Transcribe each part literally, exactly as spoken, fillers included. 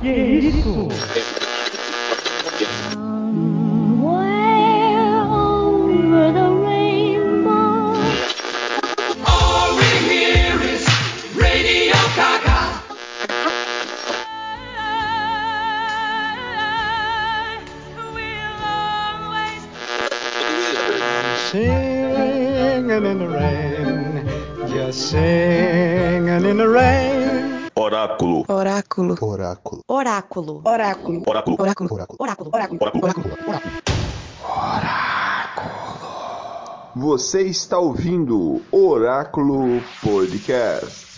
Que isso? Oráculo. Oráculo. Oráculo. Oráculo. Oráculo. Oráculo. Oráculo. Oráculo. Oráculo. Oráculo. Oráculo. Oráculo. Você está ouvindo Oráculo Podcast.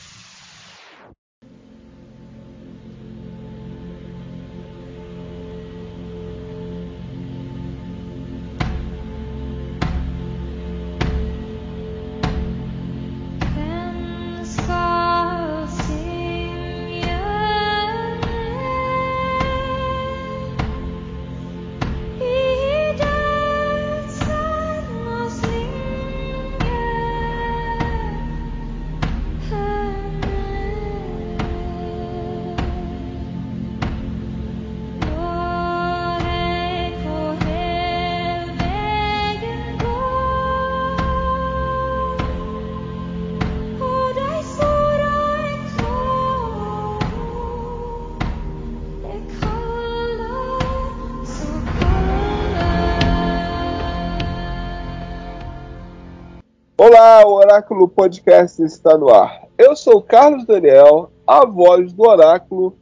Olá, o Oráculo Podcast está no ar. Eu sou Carlos Daniel, a voz do Oráculo,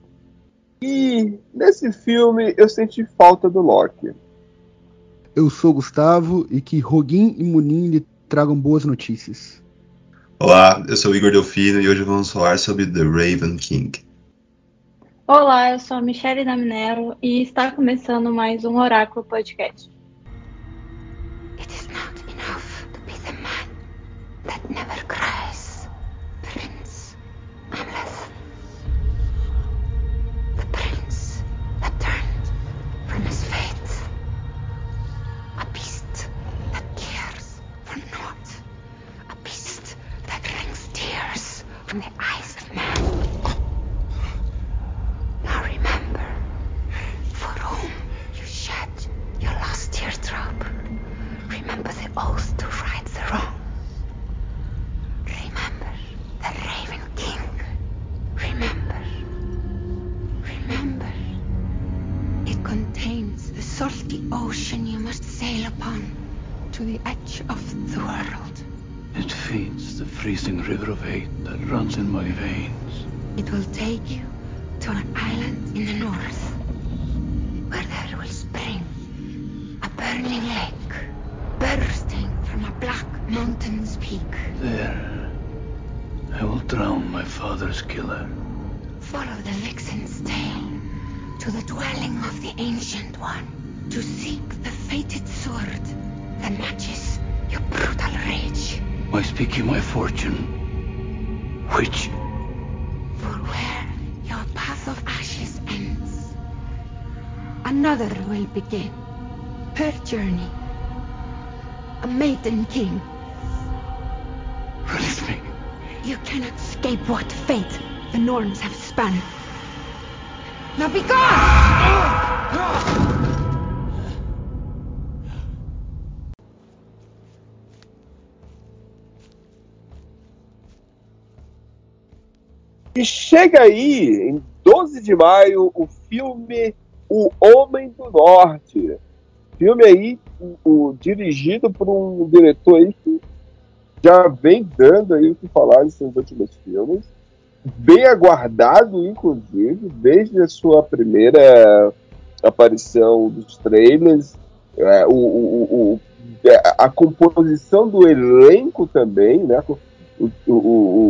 e nesse filme eu senti falta do Loki. Eu sou Gustavo e que Huginn e Muninn lhe tragam boas notícias. Olá, eu sou Igor Delfino e hoje vamos falar sobre The Raven King. Olá, eu sou a Michele Daminero e está começando mais um Oráculo Podcast. That never cries, Prince Amleth. The prince that turned from his fate. A beast that cares for naught. A beast that wrings tears from the eyes of man. Now remember, for whom you shed your last teardrop. Remember the oath to right the wrong. Remember the Raven King. Remember. Remember. It contains the salty ocean you must sail upon to the edge of the world. It feeds the freezing river of hate that runs in my veins. It will take you to an island in the north where there will spring a burning lake bursting from a black mountain's peak. There. I will drown my father's killer. Follow the vixen's tail to the dwelling of the Ancient One to seek the fated sword that matches your brutal rage. By speaking my fortune, which... For where your path of ashes ends, another will begin her journey. A maiden king. Release me. You cannot escape what fate the Norns have spun. Now be gone! E chega aí, em doze de maio, o filme O Homem do Norte. Filme aí o, dirigido por um diretor aí que já vem dando aí o que falar de seus últimos filmes, bem aguardado, inclusive, desde a sua primeira aparição dos trailers, é, o, o, o, a composição do elenco também, né? O, o,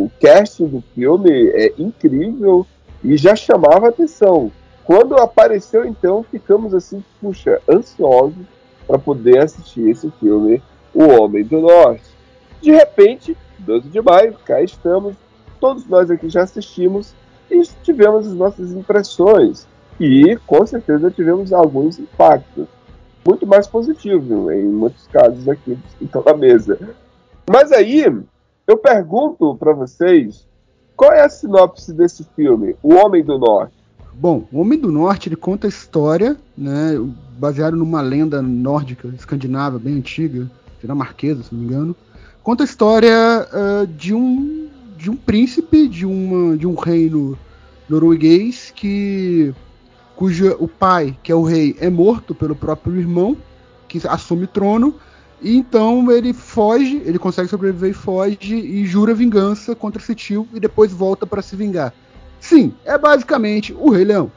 o cast do filme é incrível e já chamava atenção. Quando apareceu, então, ficamos assim, puxa, ansiosos para poder assistir esse filme, O Homem do Norte. De repente, doze de maio, cá estamos, todos nós aqui já assistimos e tivemos as nossas impressões e, com certeza, tivemos alguns impactos, muito mais positivos em muitos casos aqui então, na mesa. Mas aí, eu pergunto para vocês, qual é a sinopse desse filme, O Homem do Norte? Bom, O Homem do Norte, ele conta a história, né, baseado numa lenda nórdica, escandinava, bem antiga, dinamarquesa, se não me engano. Conta a história uh, de, um, de um príncipe de, uma, de um reino norueguês que, cujo o pai, que é o rei, é morto pelo próprio irmão, que assume o trono, e então ele foge, ele consegue sobreviver e foge, e jura vingança contra esse tio, e depois volta para se vingar. Sim, é basicamente o Rei Leão.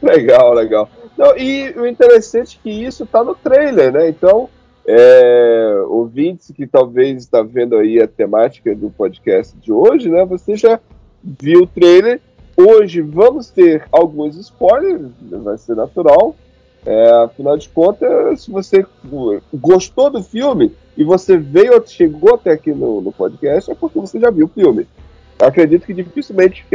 Legal, legal. Não, e o interessante é que isso está no trailer, né? Então, é, ouvintes que talvez está vendo aí a temática do podcast de hoje, né? Você já viu o trailer. Hoje vamos ter alguns spoilers, vai ser natural. É, afinal de contas, se você gostou do filme e você veio, chegou até aqui no, no podcast, é porque você já viu o filme. Acredito que dificilmente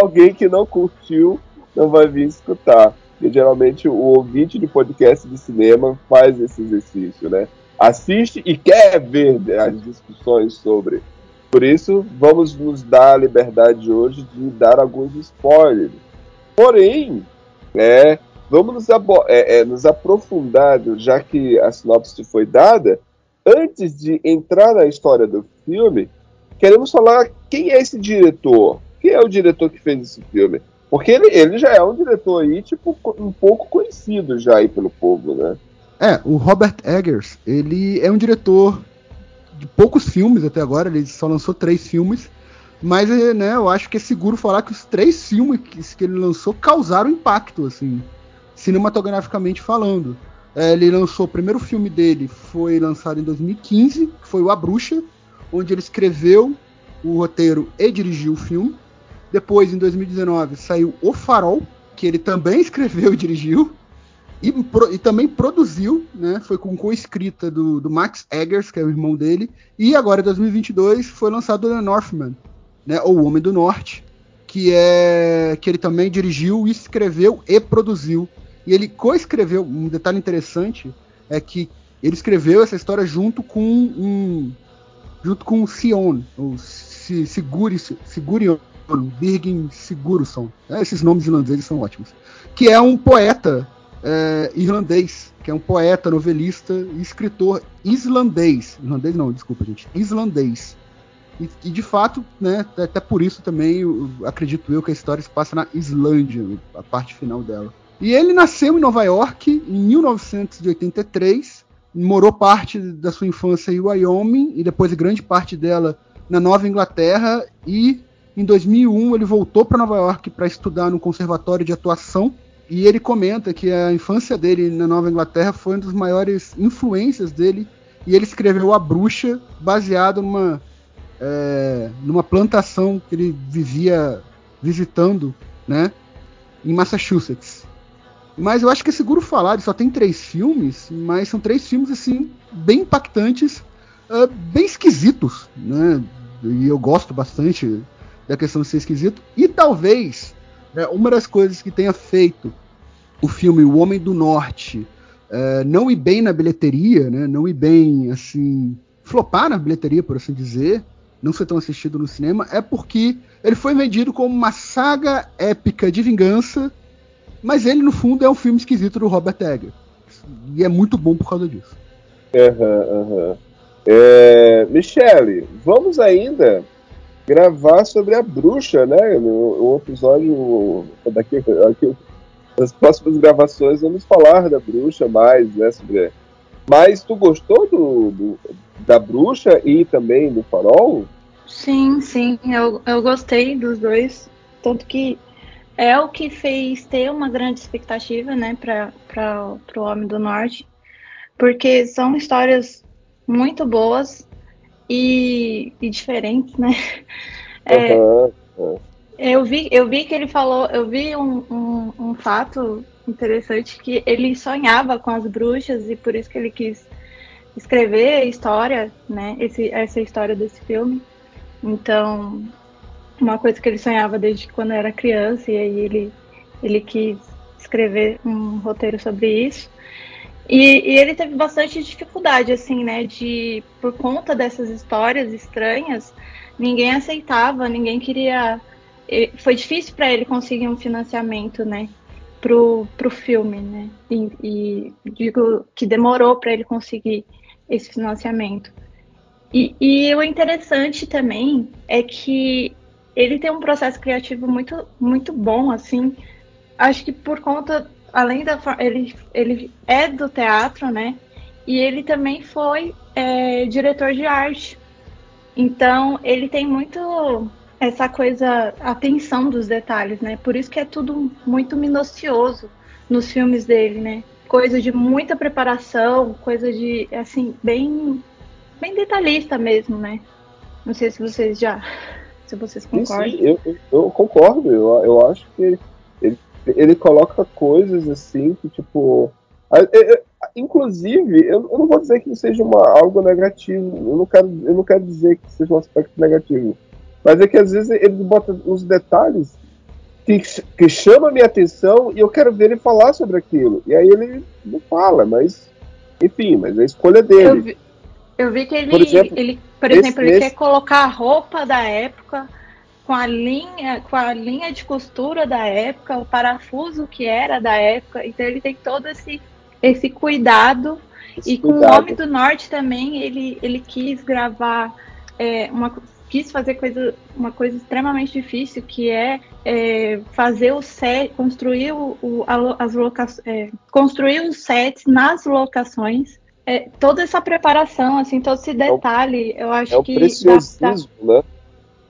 alguém que não curtiu não vai vir escutar. Porque geralmente o ouvinte de podcast de cinema faz esse exercício, né? Assiste e quer ver as discussões sobre. Por isso, vamos nos dar a liberdade hoje de dar alguns spoilers. Porém, é, vamos nos, abo- é, é, nos aprofundar, já que a sinopse foi dada, antes de entrar na história do filme. Queremos falar quem é esse diretor, quem é o diretor que fez esse filme, porque ele, ele já é um diretor aí, tipo, um pouco conhecido já aí pelo povo, né? É, o Robert Eggers, ele é um diretor de poucos filmes até agora, ele só lançou três filmes, mas, né, eu acho que é seguro falar que os três filmes que ele lançou causaram impacto, assim, cinematograficamente falando. Ele lançou, o primeiro filme dele foi lançado em dois mil e quinze, que foi o A Bruxa, onde ele escreveu o roteiro e dirigiu o filme. Depois, em dois mil e dezenove, saiu O Farol, que ele também escreveu e dirigiu, e, pro, e também produziu, né? Foi com co-escrita do, do Max Eggers, que é o irmão dele, e agora, em dois mil e vinte e dois, foi lançado The Northman, né? Ou O Homem do Norte, que, é, que ele também dirigiu, escreveu e produziu. E ele co-escreveu, um detalhe interessante, é que ele escreveu essa história junto com um... junto com o Sion, o Sigurðsson, Birgir Sigurðsson, né? Esses nomes irlandeses são ótimos, que é um poeta é, irlandês, que é um poeta, novelista e escritor islandês, irlandês não, desculpa gente, islandês, e, e de fato, né, até por isso também, eu, acredito eu que a história se passa na Islândia, a parte final dela. E ele nasceu em Nova York em mil novecentos e oitenta e três, morou parte da sua infância em Wyoming e depois grande parte dela na Nova Inglaterra, e em dois mil e um ele voltou para Nova York para estudar no Conservatório de Atuação, e ele comenta que a infância dele na Nova Inglaterra foi uma das maiores influências dele, e ele escreveu A Bruxa baseado numa, é, numa plantação que ele vivia visitando, né, em Massachusetts. Mas eu acho que é seguro falar, ele só tem três filmes, mas são três filmes assim bem impactantes, uh, bem esquisitos, né? E eu gosto bastante da questão de ser esquisito. E talvez, né, uma das coisas que tenha feito o filme O Homem do Norte uh, não ir bem na bilheteria, né? Não ir bem, assim, flopar na bilheteria, por assim dizer, não ser tão assistido no cinema, é porque ele foi vendido como uma saga épica de vingança. Mas ele, no fundo, é um filme esquisito do Robert Eggers. E é muito bom por causa disso. Uhum, uhum. É, Michele, vamos ainda gravar sobre A Bruxa, né? O, o episódio... Daqui, daqui, nas próximas gravações vamos falar da Bruxa mais, né? Sobre... Mas tu gostou do, do, da Bruxa e também do Farol? Sim, sim. Eu, eu gostei dos dois. Tanto que... é o que fez ter uma grande expectativa, né, para o Homem do Norte, porque são histórias muito boas e, e diferentes, né? É, uhum. eu, vi, eu vi que ele falou, eu vi um, um, um fato interessante, que ele sonhava com as bruxas e por isso que ele quis escrever a história, né, esse, essa história desse filme. Então... uma coisa que ele sonhava desde quando era criança, e aí ele, ele quis escrever um roteiro sobre isso. E, e ele teve bastante dificuldade, assim, né, de, por conta dessas histórias estranhas, ninguém aceitava, ninguém queria ele, foi difícil para ele conseguir um financiamento, né, pro, pro filme, né, e, e digo que demorou para ele conseguir esse financiamento. E, e o interessante também é que ele tem um processo criativo muito, muito bom, assim, acho que por conta, além da... Ele, ele é do teatro, né, e ele também foi é, diretor de arte. Então, ele tem muito essa coisa, atenção dos detalhes, né? Por isso que é tudo muito minucioso nos filmes dele, né? Coisa de muita preparação, coisa de, assim, bem, bem detalhista mesmo, né? Não sei se vocês já... se vocês concordam. Sim, sim, eu, eu concordo. Eu, eu acho que ele, ele coloca coisas, assim, que, tipo... Inclusive, eu não vou dizer que seja uma, algo negativo, eu não, quero, eu não quero dizer que seja um aspecto negativo, mas é que às vezes ele bota uns detalhes que, que chamam a minha atenção e eu quero ver ele falar sobre aquilo, e aí ele não fala, mas enfim, mas é a escolha dele. Eu vi, eu vi que ele, por exemplo, ele, por exemplo, esse, ele esse... quer colocar a roupa da época com a linha, com a linha de costura da época, o parafuso que era da época, então ele tem todo esse Esse cuidado, esse e com cuidado. O Homem do Norte também, ele, ele quis gravar, é, uma, quis fazer coisa, uma coisa extremamente difícil, que é, é fazer o set, construir, o, o, as loca, é, construir os sets nas locações, é, toda essa preparação, assim, todo esse detalhe, eu acho que... É o preciosismo, né?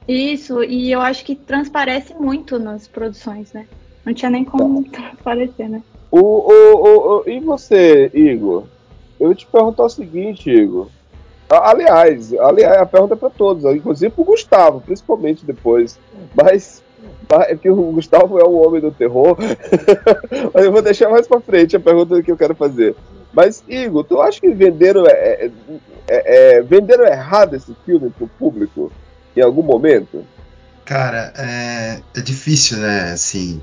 Isso, e eu acho que transparece muito nas produções, né? Não tinha nem como transparecer, né? O, o, o, o, e você, Igor? Eu vou te perguntar o seguinte, Igor. Aliás, aliás, a pergunta é para todos, inclusive para o Gustavo, principalmente depois. Mas é que o Gustavo é o homem do terror. Mas eu vou deixar mais para frente a pergunta que eu quero fazer. Mas, Igor, tu acha que venderam, é, é, é, venderam errado esse filme para o público em algum momento? Cara, é, é difícil, né? Assim...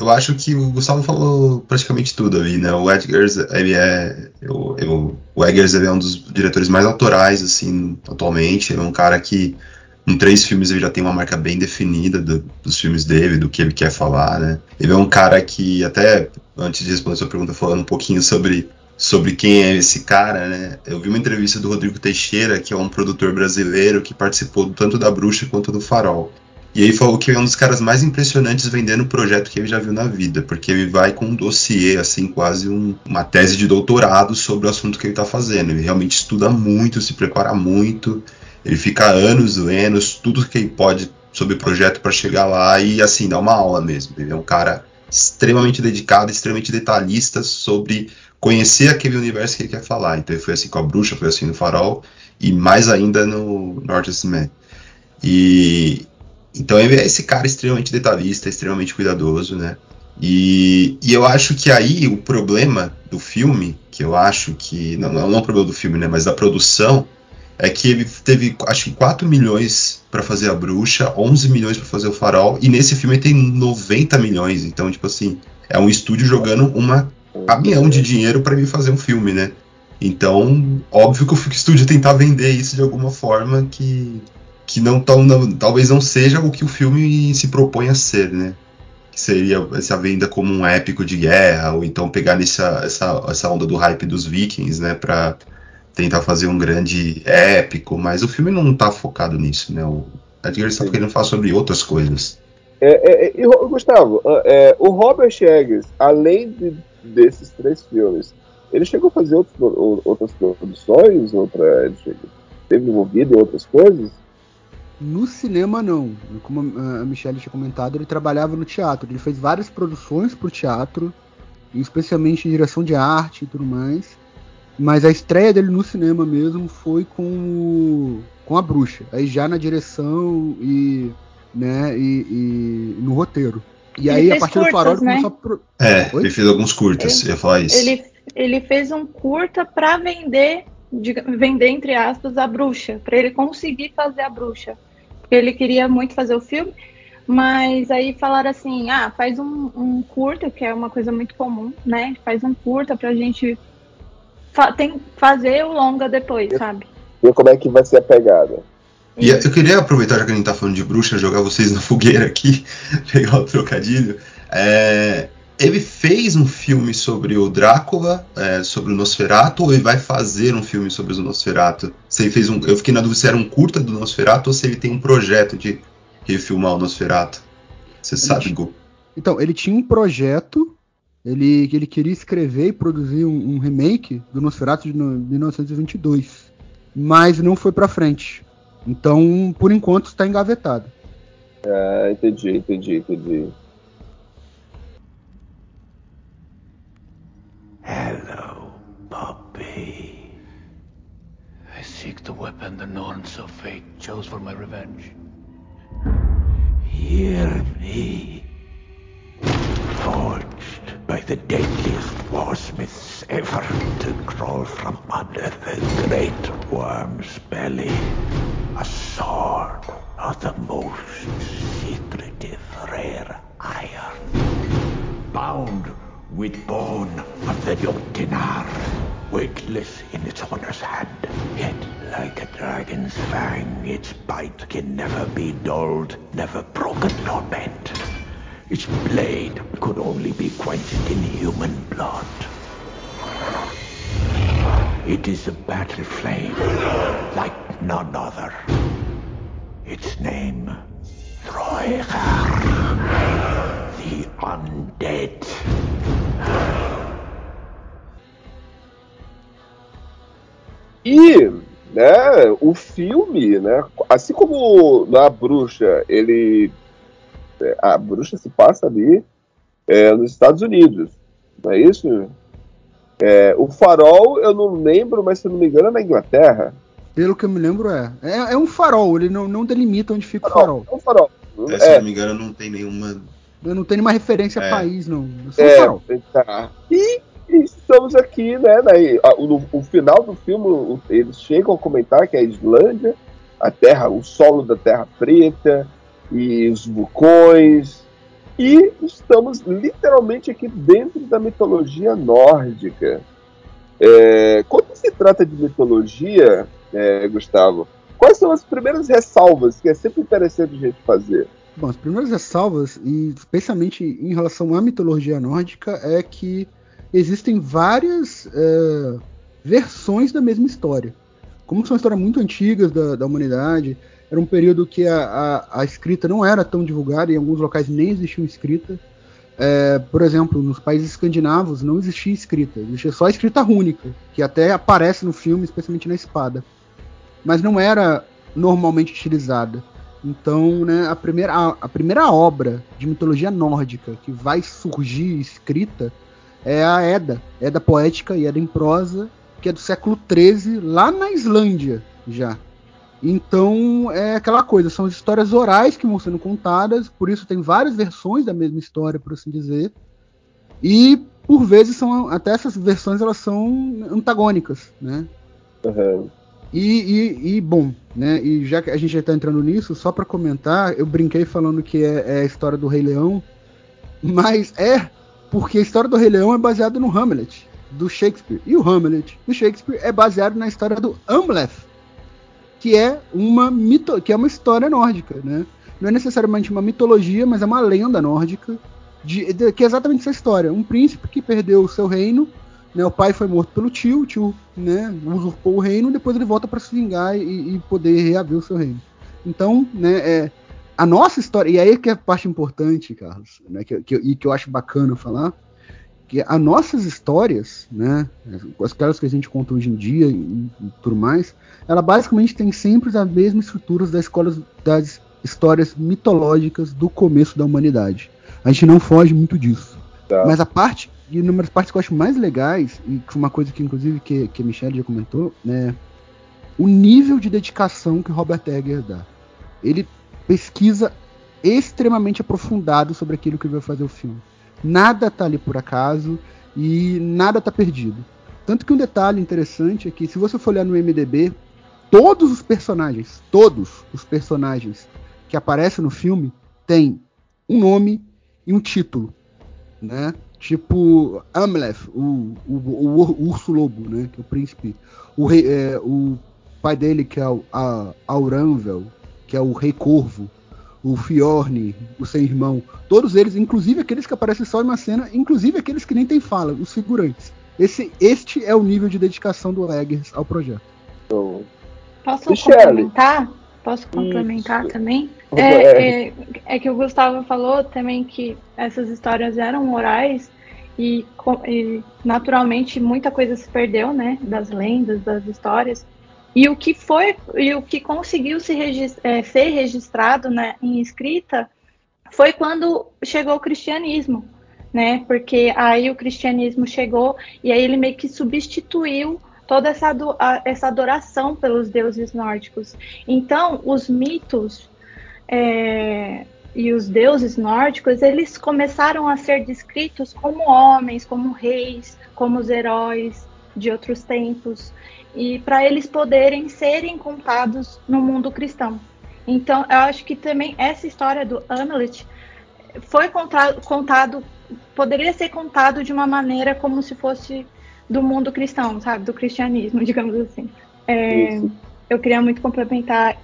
Eu acho que o Gustavo falou praticamente tudo ali, né? O Eggers, ele é, eu, eu, o Eggers ele é um dos diretores mais autorais, assim, atualmente. Ele é um cara que, em três filmes, ele já tem uma marca bem definida do, dos filmes dele, do que ele quer falar, né? Ele é um cara que, até antes de responder a sua pergunta, falando um pouquinho sobre, sobre quem é esse cara, né? Eu vi uma entrevista do Rodrigo Teixeira, que é um produtor brasileiro que participou tanto da Bruxa quanto do Farol. E aí falou que é um dos caras mais impressionantes vendendo o projeto que ele já viu na vida, porque ele vai com um dossiê, assim, quase um, uma tese de doutorado sobre o assunto que ele está fazendo. Ele realmente estuda muito, se prepara muito, ele fica anos lendo tudo que ele pode sobre o projeto para chegar lá e, assim, dá uma aula mesmo. Ele é um cara extremamente dedicado, extremamente detalhista sobre conhecer aquele universo que ele quer falar. Então ele foi assim com a Bruxa, foi assim no Farol e mais ainda no Northman. E... Então ele é esse cara extremamente detalhista, extremamente cuidadoso, né? E, e eu acho que aí o problema do filme, que eu acho que... Não, não é o problema do filme, né? Mas da produção, é que ele teve, acho que quatro milhões para fazer a Bruxa, onze milhões para fazer o Farol, e nesse filme ele tem noventa milhões. Então, tipo assim, é um estúdio jogando uma caminhão de dinheiro para ele fazer um filme, né? Então, óbvio que o estúdio tentar vender isso de alguma forma que... que não, tão, não, talvez não seja o que o filme se propõe a ser, né? Que seria essa venda como um épico de guerra, ou então pegar nessa, essa, essa onda do hype dos vikings, né? Pra tentar fazer um grande épico, mas o filme não tá focado nisso, né? O Edgar tá querendo falar sobre outras coisas. É, é, e, Gustavo, é, o Robert Eggers, além de, desses três filmes, ele chegou a fazer outros, outras produções? Outra, ele chegou, teve envolvido em outras coisas? No cinema, não. Como a Michelle tinha comentado, ele trabalhava no teatro. Ele fez várias produções para o teatro, especialmente em direção de arte e tudo mais. Mas a estreia dele no cinema mesmo foi com, o, com a Bruxa. Aí já na direção e, né, e, e no roteiro. E ele aí, a partir curtas, do Farol, né? Começou a... Pro... É, Oi? Ele fez alguns curtas, ele, ia falar isso. Ele, ele fez um curta para vender, de, vender, entre aspas, a Bruxa. Para ele conseguir fazer a Bruxa. Ele queria muito fazer o filme, mas aí falaram assim, ah, faz um, um curta, que é uma coisa muito comum, né? Faz um curta pra gente fa- tem, fazer o longa depois, sabe? E como é que vai ser a pegada? E eu queria aproveitar, já que a gente tá falando de bruxa, jogar vocês na fogueira aqui, pegar o trocadilho. É, ele fez um filme sobre o Drácula, é, sobre o Nosferatu, ou ele vai fazer um filme sobre o Nosferatu? Se ele fez um, eu fiquei na dúvida se era um curta do Nosferatu ou se ele tem um projeto de refilmar o Nosferatu. Você ele sabe, t... Gu? Então, ele tinha um projeto, ele, ele queria escrever e produzir um, um remake do Nosferatu de no, mil novecentos e vinte e dois, mas não foi pra frente. Então, por enquanto, está engavetado. Ah, entendi, entendi, entendi. Hello, puppy. I seek the weapon the norns of fate chose for my revenge. Hear me. Forged by the deadliest warsmiths ever to crawl from under the great worm's belly. A sword of the most secretive rare iron, bound with bone of the Yotinar, weightless in its owner's hand, yet like a dragon's fang, its bite can never be dulled, never broken nor bent. Its blade could only be quenched in human blood. It is a battle flame, like none other. Its name, Troika, the Undead. E, né, o filme, né, assim como na Bruxa, ele, a Bruxa se passa ali é, nos Estados Unidos, não é isso? É, o Farol, eu não lembro, mas se eu não me engano é na Inglaterra. Pelo que eu me lembro, é. É, é um farol, ele não, não delimita onde fica farol, o farol. É um farol. É, se eu é. não me engano, não tem nenhuma... Não tem nenhuma referência é. a país, não. É, é um farol. Tá. E, e estamos aqui, né, daí, no, no final do filme, eles chegam a comentar que é a Islândia, a terra, o solo da Terra Preta, e os vulcões... E estamos literalmente aqui dentro da mitologia nórdica. É, quando se trata de mitologia, é, Gustavo, quais são as primeiras ressalvas que é sempre interessante a gente fazer? Bom, as primeiras ressalvas, e especialmente em relação à mitologia nórdica, é que existem várias é, versões da mesma história. Como são histórias muito antigas da, da humanidade... Era um período que a, a, a escrita não era tão divulgada, em alguns locais nem existia escrita. É, por exemplo, nos países escandinavos não existia escrita, existia só a escrita rúnica, que até aparece no filme, especialmente na espada. Mas não era normalmente utilizada. Então, né, a, primeira, a, a primeira obra de mitologia nórdica que vai surgir escrita é a Edda, Edda poética e Edda em prosa, que é do século treze, lá na Islândia já. Então, é aquela coisa, são as histórias orais que vão sendo contadas, por isso tem várias versões da mesma história, por assim dizer, e, por vezes, são, até essas versões elas são antagônicas, né? Uhum. E, e, e, bom, né, e já que a gente já está entrando nisso, só para comentar, eu brinquei falando que é, é a história do Rei Leão, mas é porque a história do Rei Leão é baseada no Hamlet, do Shakespeare, e o Hamlet do Shakespeare é baseado na história do Amleth, que é uma mito, que é uma história nórdica, né? Não é necessariamente uma mitologia, mas é uma lenda nórdica, de, de, que é exatamente essa história. Um príncipe que perdeu o seu reino, né? O pai foi morto pelo tio, o tio, né, usurpou o reino, depois ele volta para se vingar e, e poder reaver o seu reino. Então, né, é, a nossa história, e aí que é a parte importante, Carlos, né, que, que, e que eu acho bacana falar, que as nossas histórias, né, as caras que a gente conta hoje em dia e, e tudo mais, ela basicamente tem sempre as mesmas estruturas das, escolas, das histórias mitológicas do começo da humanidade. A gente não foge muito disso. Tá. Mas a parte, e uma das partes que eu acho mais legais, e uma coisa que inclusive que, que a Michelle já comentou, né, o nível de dedicação que Robert Eggers dá. Ele pesquisa extremamente aprofundado sobre aquilo que ele vai fazer o filme. Nada tá ali por acaso e nada tá perdido. Tanto que um detalhe interessante é que, se você for olhar no I M D B, todos os personagens, todos os personagens que aparecem no filme têm um nome e um título, né? Tipo Amleth, o, o, o, o urso lobo, né? Que é o príncipe, o, rei, é, o pai dele, que é o Auranvel, que é o Rei Corvo, o Fjorne, o seu irmão, todos eles, inclusive aqueles que aparecem só em uma cena, inclusive aqueles que nem tem fala, os figurantes. Esse, este é o nível de dedicação do Eggers ao projeto. Então, posso complementar? Posso complementar Isso. também? É, é, é que o Gustavo falou também que essas histórias eram orais e, e naturalmente muita coisa se perdeu, né? Das lendas, das histórias. E o que foi, e o que conseguiu se regist, é, ser registrado, né, em escrita foi quando chegou o cristianismo, né? Porque aí o cristianismo chegou e aí ele meio que substituiu toda essa, do, essa adoração pelos deuses nórdicos. Então, os mitos é, e os deuses nórdicos, eles começaram a ser descritos como homens, como reis, como os heróis de outros tempos, e para eles poderem serem contados no mundo cristão. Então, eu acho que também essa história do Amleth foi contado, contado, poderia ser contado de uma maneira como se fosse do mundo cristão, sabe? Do cristianismo, digamos assim. É, eu queria muito complementar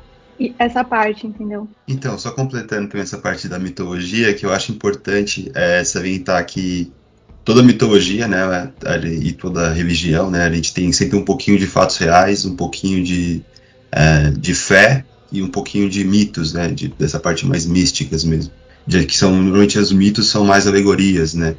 essa parte, entendeu? Então, só completando também essa parte da mitologia, que eu acho importante é, salientar que toda mitologia, né, e toda religião, né, a gente tem sempre um pouquinho de fatos reais, um pouquinho de, é, de fé e um pouquinho de mitos, né, de, dessa parte mais místicas mesmo. De, que são, normalmente os mitos são mais alegorias, né,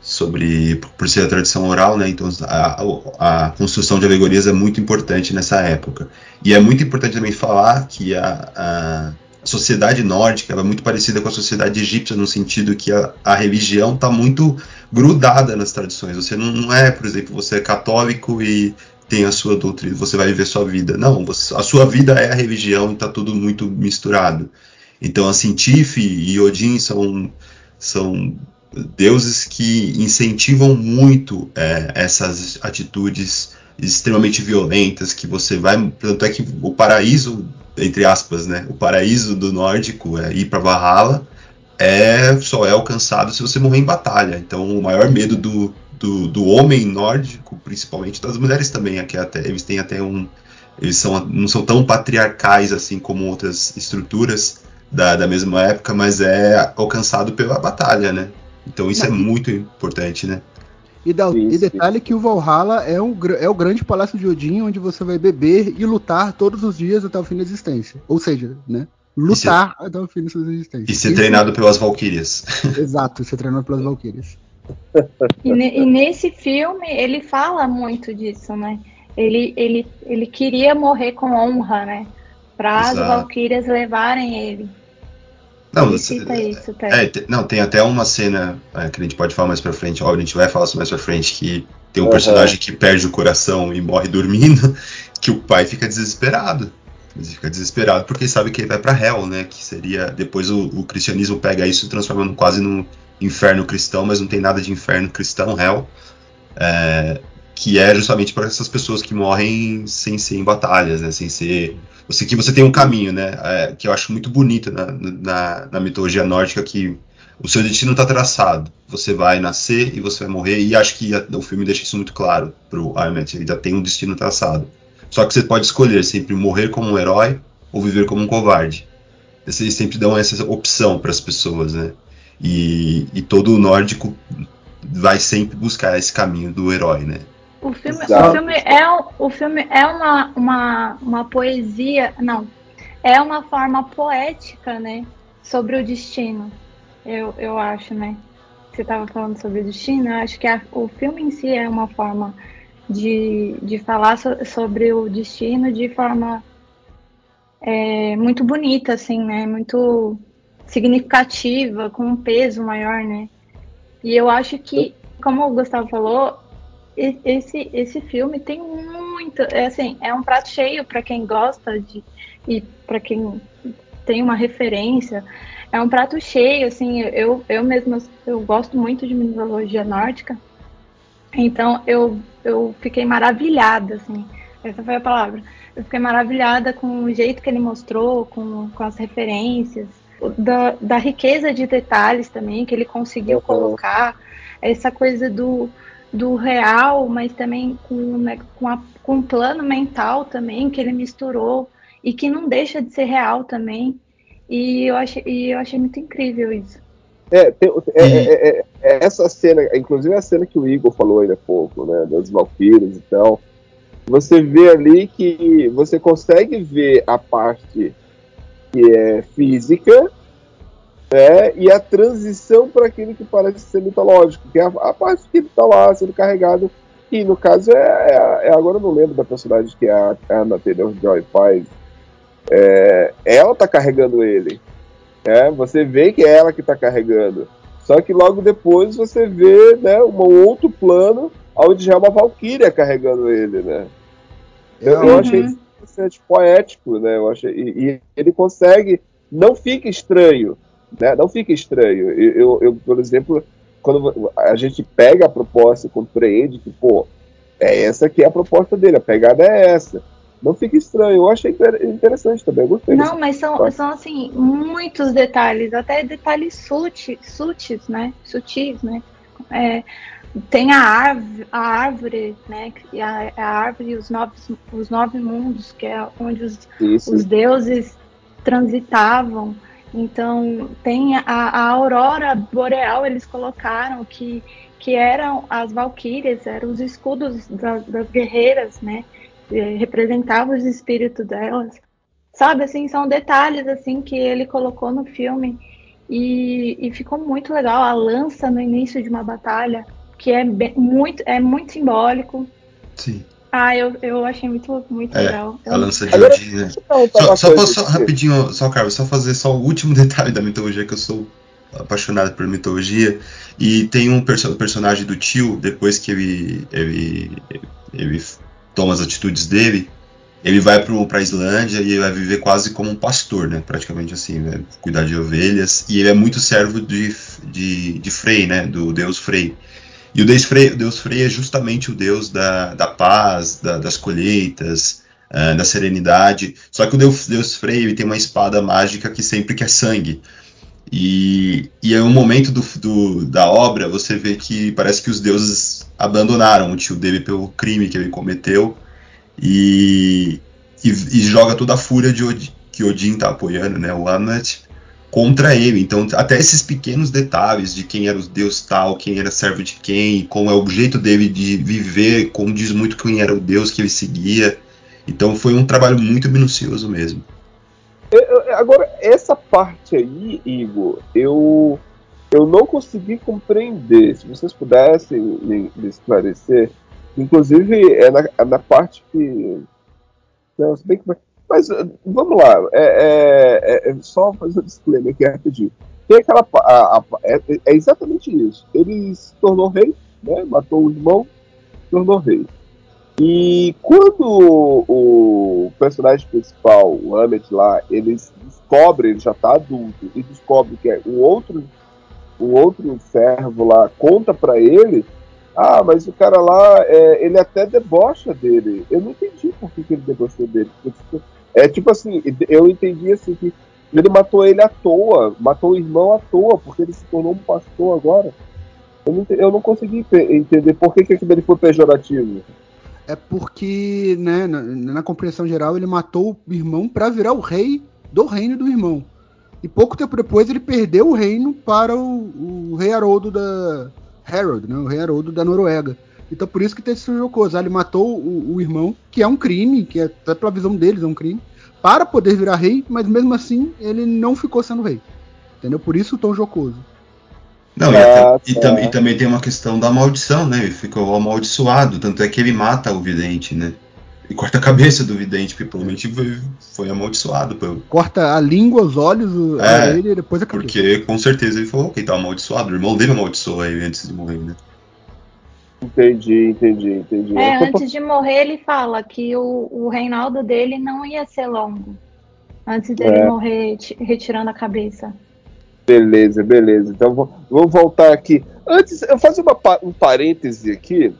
sobre, por ser a tradição oral, né, então a, a construção de alegorias é muito importante nessa época. E é muito importante também falar que a... a A sociedade nórdica ela é muito parecida com a sociedade egípcia, no sentido que a, a religião está muito grudada nas tradições. Você não, não é, por exemplo, você é católico e tem a sua doutrina, você vai viver sua vida. Não, você, a sua vida é a religião e está tudo muito misturado. Então, assim, Tifi e Odin são, são deuses que incentivam muito é, essas atitudes extremamente violentas, que você vai... Tanto é que o paraíso... entre aspas, né, o paraíso do nórdico, é ir para Valhalla, é, só é alcançado se você morrer em batalha. Então o maior medo do, do, do homem nórdico, principalmente das mulheres também, é que até, eles têm até um... Eles são, não são tão patriarcais assim como outras estruturas da, da mesma época, mas é alcançado pela batalha, né? Então isso é muito importante, né? E, da, sim, sim. E detalhe que o Valhalla é, um, é o grande palácio de Odin, onde você vai beber e lutar todos os dias até o fim da existência. Ou seja, né? Lutar ser, até o fim da sua existência. E ser e treinado pelas Valkyries. Exato, ser treinado pelas Valkyries. E, ne, e nesse filme ele fala muito disso, né? Ele, ele, ele queria morrer com honra, né? Para as Valkyries levarem ele. Não, isso, tá? é, não, tem até uma cena é, que a gente pode falar mais pra frente, óbvio, a gente vai falar mais pra frente, que tem um uhum. personagem que perde o coração e morre dormindo, que o pai fica desesperado. Ele fica desesperado porque sabe que ele vai pra Hell, né? Que seria... Depois o, o cristianismo pega isso e transforma no, quase num inferno cristão, mas não tem nada de inferno cristão, Hell. É, que é justamente para essas pessoas que morrem sem ser em batalhas, né? Sem ser... Você, que você tem um caminho, né? É, que eu acho muito bonito na, na, na mitologia nórdica, que o seu destino está traçado. Você vai nascer e você vai morrer, e acho que a, o filme deixa isso muito claro para o Amleth. Ele já tem um destino traçado. Só que você pode escolher sempre morrer como um herói ou viver como um covarde. Eles sempre dão essa opção para as pessoas, né? E, e todo nórdico vai sempre buscar esse caminho do herói, né? O filme, o filme é, o filme é uma, uma, uma poesia, não, é uma forma poética, né, sobre o destino, eu, eu acho, né, você estava falando sobre o destino, eu acho que a, o filme em si é uma forma de, de falar so, sobre o destino de forma é, muito bonita, assim, né, muito significativa, com um peso maior, né, e eu acho que, como o Gustavo falou, Esse, esse filme tem muito, é assim, é um prato cheio para quem gosta de, e para quem tem uma referência, é um prato cheio, assim, eu, eu mesma, eu gosto muito de mitologia nórdica, então eu, eu fiquei maravilhada, assim, essa foi a palavra, eu fiquei maravilhada com o jeito que ele mostrou, com, com as referências, da, da riqueza de detalhes também, que ele conseguiu colocar, essa coisa do do real, mas também com, né, com, a, com um plano mental também, que ele misturou e que não deixa de ser real também. E eu achei, e eu achei muito incrível isso. É, tem, é, é, é, é essa cena, inclusive a cena que o Igor falou ainda há pouco, né, das Valkyries e tal, você vê ali que você consegue ver a parte que é física, né, e a transição para aquilo que parece ser mitológico, que é a, a parte que ele está lá sendo carregado, que no caso é, é, é agora eu não lembro da personagem que a Anya Taylor-Joy faz, é, ela está carregando ele. É, você vê que é ela que está carregando. Só que logo depois você vê, né, um outro plano onde já é uma valquíria carregando ele, né? Eu, uhum. eu achei isso interessante, poético, né? Eu achei, e, e ele consegue, não fica estranho, né? Não fica estranho. Eu, eu, eu, por exemplo, quando a gente pega a proposta e compreende que, pô, é essa que é a proposta dele, a pegada é essa. Não fica estranho, eu achei interessante também, gostei. Não, mas são, são assim, muitos detalhes, até detalhes sutis, sutis, né? Sutis, né? É, tem a, arv- a árvore, né? A, a árvore e os nove, os nove mundos, que é onde os, os deuses transitavam. Então, tem a, a aurora boreal, eles colocaram que, que eram as valquírias, eram os escudos das, das guerreiras, né? Representava os espíritos delas, sabe, assim, são detalhes, assim, que ele colocou no filme e, e ficou muito legal, a lança no início de uma batalha, que é bem, muito, é muito simbólico. Sim. Ah, eu, eu achei muito, muito é, legal. A lança de Odin, né? Só, só posso, só, rapidinho, só, Carlos, só fazer só o último detalhe da mitologia, que eu sou apaixonado por mitologia, e tem um perso- personagem do tio, depois que ele... ele, ele toma as atitudes dele, ele vai para a Islândia e ele vai viver quase como um pastor, né? Praticamente assim, vai cuidar de ovelhas, e ele é muito servo de, de, de Frey, né? Do deus Frey. E o deus Frey, o deus Frey é justamente o deus da, da paz, da, das colheitas, uh, da serenidade, só que o deus, deus Frey, ele tem uma espada mágica que sempre quer sangue. E, e em um momento do, do, da obra, você vê que parece que os deuses abandonaram o tio dele pelo crime que ele cometeu e, e, e joga toda a fúria de Odin, que Odin está apoiando, né, o Amleth, contra ele. Então, até esses pequenos detalhes de quem era o deus tal, quem era servo de quem, como é o jeito dele de viver, como diz muito quem era o deus que ele seguia. Então, foi um trabalho muito minucioso mesmo. Eu, agora, essa parte aí, Igor, eu, eu não consegui compreender. Se vocês pudessem me, me esclarecer, inclusive é na, na parte que... Não, se bem que... Mas vamos lá, é, é, é só fazer um disclaimer aqui rapidinho. Tem aquela... A, a, é, é exatamente isso. Ele se tornou rei, né? Matou o irmão, se tornou rei. E quando o personagem principal, o Amleth lá, ele descobre, ele já tá adulto, e descobre que é o outro, o outro servo lá conta pra ele, ah, mas o cara lá, é, ele até debocha dele. Eu não entendi por que, que ele debochou dele. É tipo assim, eu entendi assim que ele matou ele à toa, matou o irmão à toa, porque ele se tornou um pastor agora. Eu não, eu não consegui entender por que, que aquilo dele foi pejorativo. É porque, né, na, na compreensão geral, ele matou o irmão para virar o rei do reino do irmão. E pouco tempo depois ele perdeu o reino para o, o rei Haroldo da... Harold, né, o rei Haroldo da Noruega. Então por isso que teve esse jocoso. Ele matou o, o irmão, que é um crime, que é, até pela visão deles é um crime, para poder virar rei, mas mesmo assim ele não ficou sendo rei. Entendeu? Por isso tão jocoso. Não, ah, e, tá. e, tam, e também tem uma questão da maldição, né? Ele ficou amaldiçoado, tanto é que ele mata o vidente, né? Ele corta a cabeça do vidente, porque provavelmente foi, foi amaldiçoado. Pelo... Corta a língua, os olhos, é, a orelha e depois a cabeça. Porque com certeza ele falou que ele estava amaldiçoado, o irmão dele amaldiçoou ele antes de morrer, né? Entendi, entendi, entendi. É, antes de morrer ele fala que o, o reinado dele não ia ser longo, antes dele é. morrer t- retirando a cabeça. Beleza, beleza. Então vamos voltar aqui. Antes, eu faço uma, um parêntese aqui.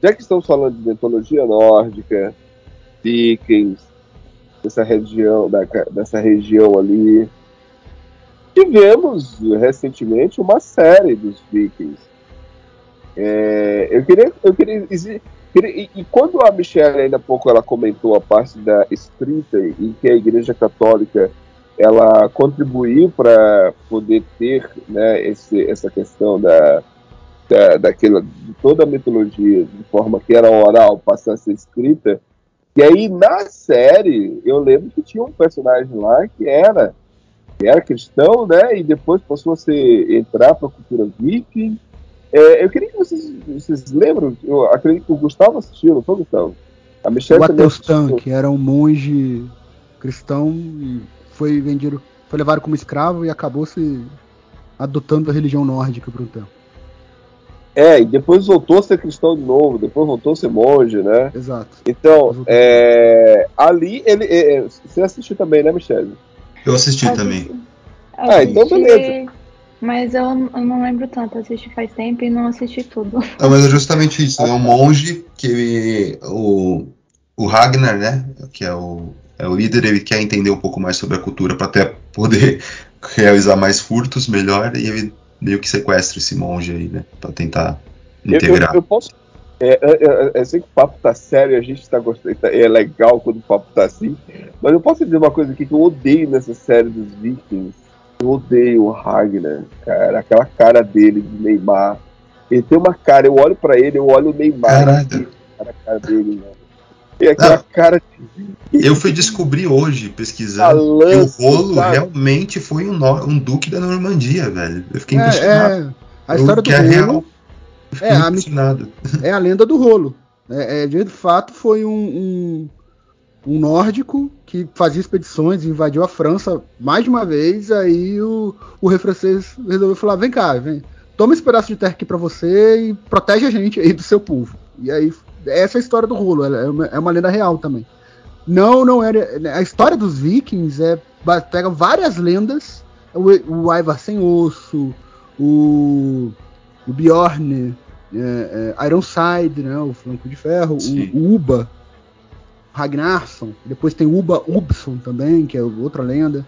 Já que estamos falando de mitologia nórdica, vikings, dessa região, da, dessa região ali, tivemos recentemente uma série dos vikings. É, eu queria, eu queria, queria e, e quando a Michelle ainda há pouco ela comentou a parte da escrita em que a Igreja Católica ela contribuiu para poder ter, né, esse, essa questão da, da, daquela, de toda a mitologia de forma que era oral passar a ser escrita. E aí na série eu lembro que tinha um personagem lá que era, que era cristão, né, e depois passou a ser, entrar para a cultura viking. É, eu queria que vocês, vocês lembram, eu acredito que o Gustavo assistiu, não foi, Gustavo? A Michelle também assistiu. O Atelstan, que era um monge cristão e foi vendido, foi levado como escravo e acabou se adotando a religião nórdica por um tempo. É, e depois voltou a ser cristão de novo, depois voltou a ser monge, né? Exato. Então, é, ali, ele, é, você assistiu também, né, Michelle? Eu assisti, assisti. também. Assisti. Ah, então beleza. Mas eu, eu não lembro tanto, assisti faz tempo e não assisti tudo. Não, mas é justamente isso, é um monge que ele, o, o Ragnar, né, que é o, é o líder, ele quer entender um pouco mais sobre a cultura para até poder realizar mais furtos melhor, e ele meio que sequestra esse monge aí, né, para tentar integrar. Eu, eu, eu posso... É, eu, eu sei que o papo tá sério, a gente tá gostando, é legal quando o papo tá assim, mas eu posso dizer uma coisa aqui que eu odeio nessa série dos Vikings. Eu odeio o Ragnar, cara, aquela cara dele de Neymar. Ele tem uma cara, eu olho pra ele, eu olho o Neymar. Caraca. A cara dele, mano. E aquela ah, cara de... Eu fui descobrir hoje, pesquisando, Alanço, que o rolo cara. realmente foi um, no... um duque da Normandia, velho. Eu fiquei é, impressionado. É... A história do rolo... Real... Eu fiquei é, impressionado. A... é a lenda do rolo. É, é, de fato, foi um... um... um nórdico que fazia expedições, invadiu a França mais de uma vez, aí o, o rei francês resolveu falar, vem cá, vem, toma esse pedaço de terra aqui pra você e protege a gente aí do seu povo. E aí, essa é a história do rolo, é uma, é uma lenda real também. Não, não era... A história dos vikings é, pega várias lendas, o, o Ivar Sem Osso, o, o Bjorn, é, é, Ironside, né, o Flanco de Ferro, o, o Uba, Ragnarsson, depois tem Uba Ubson também, que é outra lenda.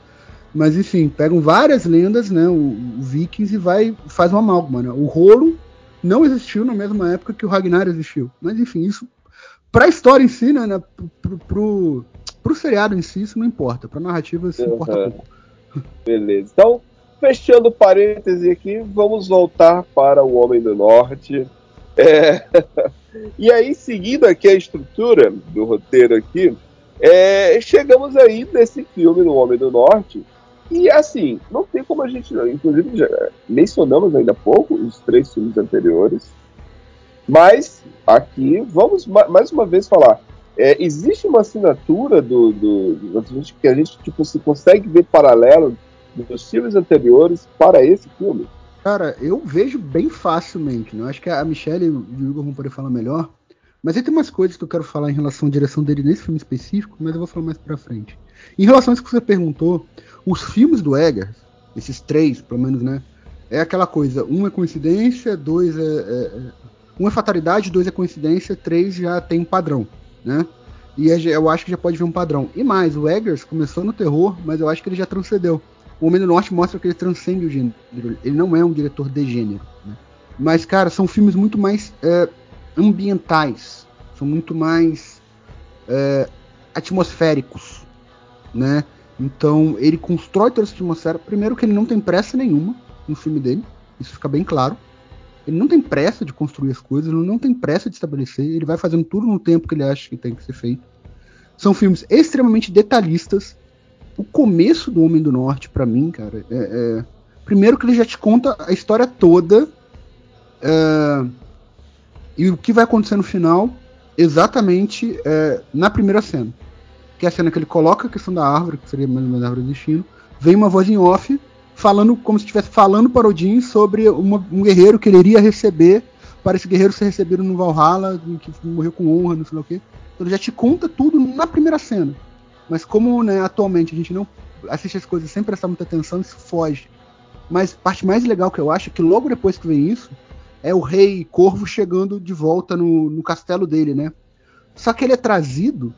Mas enfim, pegam várias lendas, né, o, o Vikings, e vai, faz uma amálgama, né? O rolo não existiu na mesma época que o Ragnar existiu. Mas enfim, isso pra história em si, né, né pro, pro, pro seriado em si, isso não importa. Pra narrativa isso uhum. importa pouco. Beleza, então fechando parêntese aqui, vamos voltar para O Homem do Norte. É... E aí, seguindo aqui a estrutura do roteiro aqui, é, chegamos aí nesse filme No Homem do Norte, e assim, não tem como a gente, inclusive já mencionamos ainda há pouco os três filmes anteriores, mas aqui vamos ma- mais uma vez falar, é, existe uma assinatura do, do, do, que a gente tipo, se consegue ver paralelo dos filmes anteriores para esse filme. Cara, eu vejo bem facilmente, né? Acho que a Michelle e o Igor vão poder falar melhor, mas aí tem umas coisas que eu quero falar em relação à direção dele nesse filme específico, mas eu vou falar mais pra frente. Em relação a isso que você perguntou, os filmes do Eggers, esses três, pelo menos, né? É aquela coisa, um é coincidência, dois é... é um é fatalidade, dois é coincidência, três já tem um padrão, né? E eu acho que já pode ver um padrão. E mais, o Eggers começou no terror, mas eu acho que ele já transcendeu. O Homem do Norte mostra que ele transcende o gênero. Ele não é um diretor de gênero, né? Mas, cara, são filmes muito mais é, ambientais. São muito mais é, atmosféricos, né? Então, ele constrói toda essa atmosfera. Primeiro que ele não tem pressa nenhuma no filme dele. Isso fica bem claro. Ele não tem pressa de construir as coisas. Ele não tem pressa de estabelecer. Ele vai fazendo tudo no tempo que ele acha que tem que ser feito. São filmes extremamente detalhistas. O começo do Homem do Norte, pra mim, cara, é, é... primeiro que ele já te conta a história toda é... e o que vai acontecer no final exatamente é... na primeira cena. Que é a cena que ele coloca a questão da árvore, que seria mais ou menos a árvore do destino, vem uma voz em off, falando como se estivesse falando para Odin sobre uma, um guerreiro que ele iria receber, para esse guerreiro ser recebido no Valhalla, que morreu com honra, não sei lá o quê. Então ele já te conta tudo na primeira cena. Mas como, né, atualmente a gente não assiste as coisas sem prestar muita atenção, isso foge. Mas a parte mais legal que eu acho é que logo depois que vem isso, é o rei Corvo chegando de volta no, no castelo dele, né? Só que ele é trazido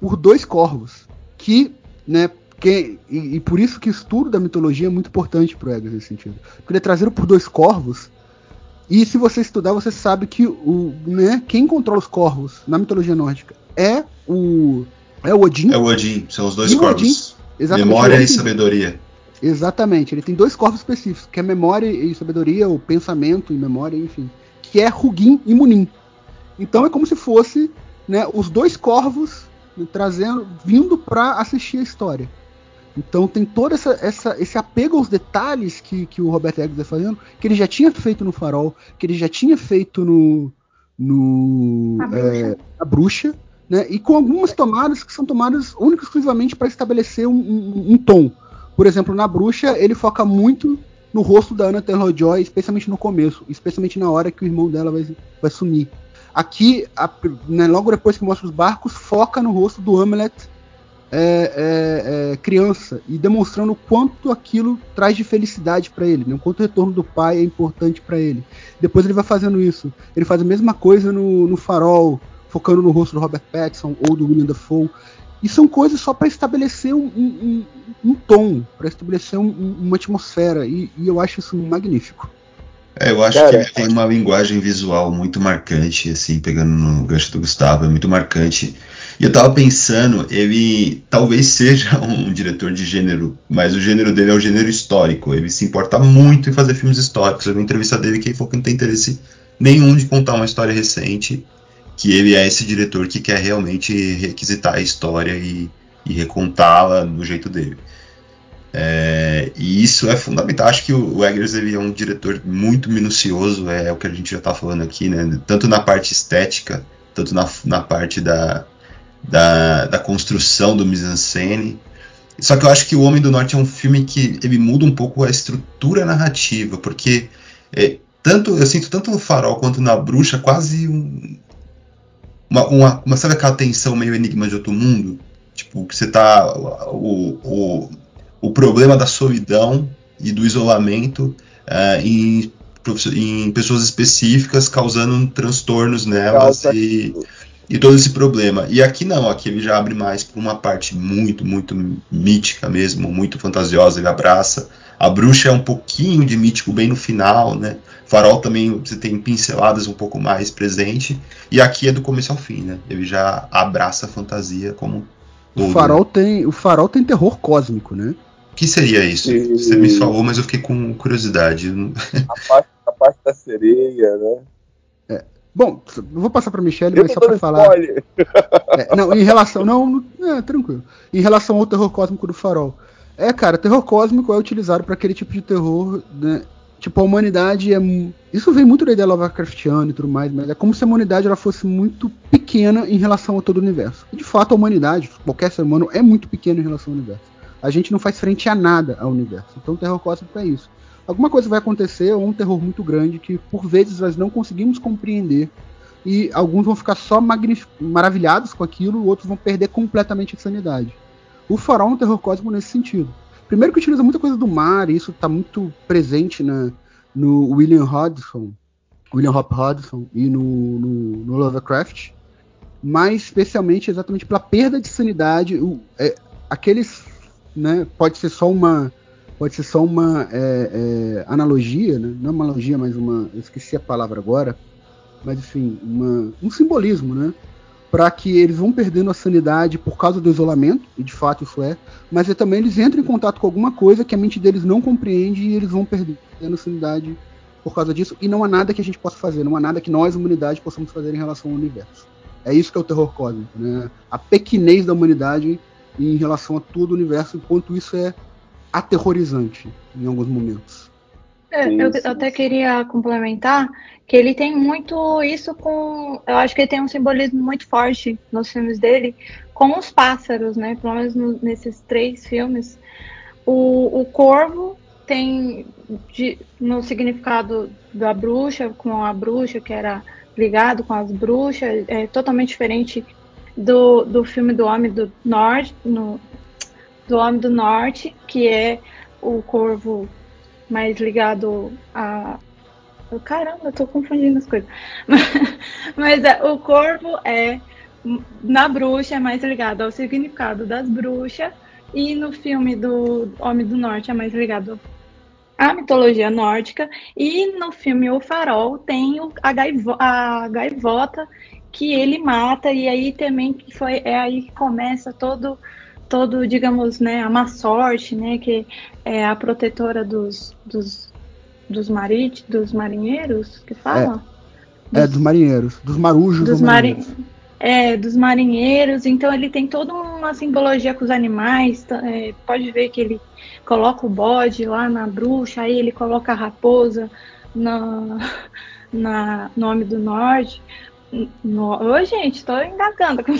por dois corvos, que, né, que, e, e por isso que o estudo da mitologia é muito importante pro Eggers nesse sentido. Porque ele é trazido por dois corvos E se você estudar, você sabe que o, né, quem controla os corvos na mitologia nórdica é o é o Odin. É o Odin, são os dois corvos. Odin, memória e sabedoria. Exatamente, ele tem dois corvos específicos, que é memória e sabedoria, ou pensamento e memória, enfim, que é Huginn e Muninn. Então é como se fosse, né, os dois corvos, né, trazendo, vindo para assistir a história. Então tem todo essa, essa, esse apego aos detalhes que, que o Robert Eggers está fazendo, que ele já tinha feito no Farol, que ele já tinha feito no, no A Bruxa, é, a bruxa, né? E com algumas tomadas que são tomadas única e exclusivamente para estabelecer um, um, um tom. Por exemplo, na Bruxa ele foca muito no rosto da Anya Taylor-Joy, especialmente no começo, especialmente na hora que o irmão dela vai, vai sumir. Aqui, a, né, logo depois que mostra os barcos, foca no rosto do Amleth, É, é, é, criança, e demonstrando o quanto aquilo traz de felicidade para ele, né? O quanto o retorno do pai é importante para ele. Depois ele vai fazendo isso. Ele faz a mesma coisa no, no Farol, focando no rosto do Robert Pattinson ou do Willem Dafoe. E são coisas só para estabelecer um, um, um tom, para estabelecer um, uma atmosfera. E, e eu acho isso magnífico. É, eu acho Cara, que ele tem uma linguagem visual muito marcante, assim, pegando no gancho do Gustavo, é muito marcante. E eu tava pensando, ele talvez seja um diretor de gênero, mas o gênero dele é o gênero histórico. Ele se importa muito em fazer filmes históricos. Eu vi uma entrevista dele que ele falou que não tem interesse nenhum de contar uma história recente, que ele é esse diretor que quer realmente requisitar a história e, e recontá-la do jeito dele. É, e isso é fundamental. Acho que o Eggers ele é um diretor muito minucioso, é o que a gente já está falando aqui, né? Tanto na parte estética, tanto na, na parte da, da, da construção do mise-en-scène. Só que eu acho que O Homem do Norte é um filme que ele muda um pouco a estrutura narrativa, porque é, tanto, eu sinto tanto no Farol quanto na Bruxa quase um, uma, uma, uma, sabe aquela tensão meio Enigma de Outro Mundo? Tipo, que você está... O, o, o problema da solidão e do isolamento uh, em, em pessoas específicas, causando transtornos nelas e, e todo esse problema. E aqui não, aqui ele já abre mais para uma parte muito, muito mítica mesmo, muito fantasiosa, ele abraça. A Bruxa é um pouquinho de mítico bem no final, né? Farol também você tem pinceladas um pouco mais presente, e aqui é do começo ao fim, né? Ele já abraça a fantasia como todo. O Farol tem, o Farol tem terror cósmico, né? O que seria isso? E... Você me falou, mas eu fiquei com curiosidade. A parte, a parte da sereia, né? É. Bom, vou passar para a Michelle, eu mas só para falar... É, não, em relação... Não, não é, tranquilo. Em relação ao terror cósmico do Farol. É, cara, terror cósmico é utilizado para aquele tipo de terror, né? Tipo, a humanidade é... Isso vem muito da ideia Lovecraftiana e tudo mais, mas é como se a humanidade ela fosse muito pequena em relação a todo o universo. E, de fato, a humanidade, qualquer ser humano, é muito pequena em relação ao universo. A gente não faz frente a nada ao universo. Então o terror cósmico é isso. Alguma coisa vai acontecer, ou um terror muito grande, que por vezes nós não conseguimos compreender. E alguns vão ficar só magnif- maravilhados com aquilo, outros vão perder completamente a sanidade. O Farol é um terror cósmico nesse sentido. Primeiro que utiliza muita coisa do mar, e isso está muito presente na, no William Hodgson, William Hope Hodgson e no, no, no Lovecraft. Mas especialmente exatamente pela perda de sanidade, o, é, aqueles... Né? Pode ser só uma, pode ser só uma é, é, analogia, né? Não uma analogia, mas uma, eu esqueci a palavra agora, mas enfim, uma, um simbolismo, né? Para que eles vão perdendo a sanidade por causa do isolamento, e de fato isso é, mas é, também eles entram em contato com alguma coisa que a mente deles não compreende e eles vão perdendo a sanidade por causa disso, e não há nada que a gente possa fazer, não há nada que nós, humanidade, possamos fazer em relação ao universo. É isso que é o terror cósmico, né? A pequenez da humanidade em relação a todo o universo, enquanto isso é aterrorizante em alguns momentos. É, eu até queria complementar que ele tem muito isso com... Eu acho que ele tem um simbolismo muito forte nos filmes dele com os pássaros, né? Pelo menos no, nesses três filmes. O, o corvo tem de, no significado da bruxa, com a bruxa que era ligado com as bruxas, é totalmente diferente Do, do filme do Homem do Norte, no, do Homem do Norte, que é o corvo mais ligado a... Caramba, eu tô confundindo as coisas. Mas, mas é, o corvo é, na bruxa, é mais ligado ao significado das bruxas, e no filme do Homem do Norte é mais ligado a mitologia nórdica, e no filme O Farol tem a, gaivo, a gaivota que ele mata, e aí também foi, é aí que começa todo, todo digamos, né, a má sorte, né, que é a protetora dos, dos, dos, marit, dos marinheiros, que fala? É, dos, é, dos marinheiros, dos marujos. Dos marinheiros. Marinheiros. É, dos marinheiros, então ele tem toda uma simbologia com os animais, é, pode ver que ele coloca o bode lá na bruxa, aí ele coloca a raposa na, na, no Homem do Norte, no, oh, gente, tô engagando com,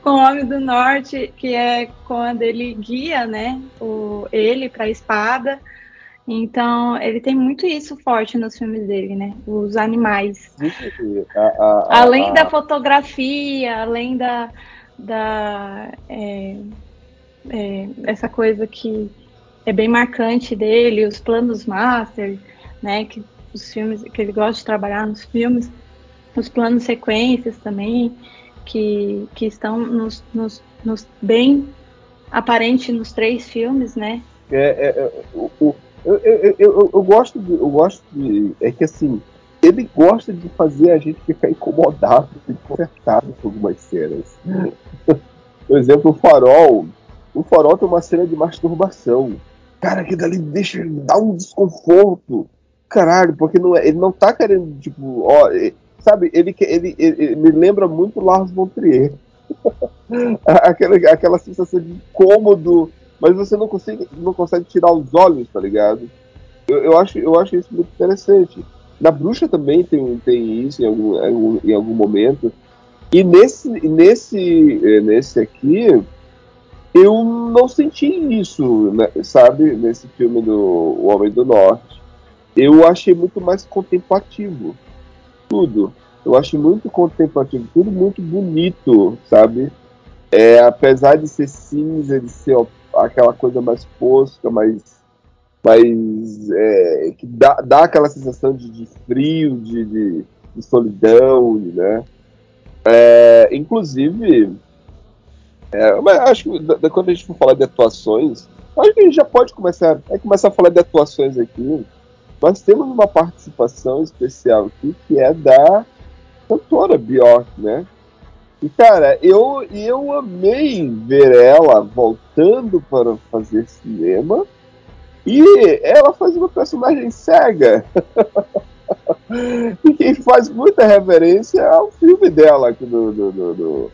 com o Homem do Norte, que é quando ele guia, né, o, ele para a espada. Então, ele tem muito isso forte nos filmes dele, né? Os animais. A, a, além a, da fotografia, além da... da é, é, essa coisa que é bem marcante dele, os planos master, né? Que, os filmes, que ele gosta de trabalhar nos filmes. Os planos sequências também, que, que estão nos, nos, nos bem aparentes nos três filmes, né? É, é, é, o, o... Eu, eu, eu, eu gosto de, eu gosto de, é que assim, ele gosta de fazer a gente ficar incomodado e consertado com algumas cenas. Por exemplo, o Farol, o Farol tem uma cena de masturbação. Cara, que dali deixa, dá um desconforto. Caralho, porque não, ele não tá querendo, tipo, ó, sabe, ele, ele, ele, ele me lembra muito Lars von Trier. aquela, aquela sensação de incômodo. Mas você não consegue, não consegue tirar os olhos, tá ligado? Eu, eu, acho, eu acho isso muito interessante. Na Bruxa também tem, tem isso em algum, em algum momento. E nesse, nesse, nesse aqui, eu não senti isso, né, sabe? Nesse filme do O Homem do Norte. Eu achei muito mais contemplativo. Tudo. Eu achei muito contemplativo. Tudo muito bonito, sabe? É, apesar de ser cinza, de ser aquela coisa mais fosca, mais, mais é, que dá, dá aquela sensação de, de frio, de, de, de solidão, né? É, inclusive, é, mas acho que da, da, quando a gente for falar de atuações, acho que a gente já pode começar, é, começar a falar de atuações aqui. Nós temos uma participação especial aqui, que é da cantora Björk, né? E, cara, eu, eu amei ver ela voltando para fazer cinema, e ela faz uma personagem cega, e que faz muita reverência ao filme dela, que do, do, do, do...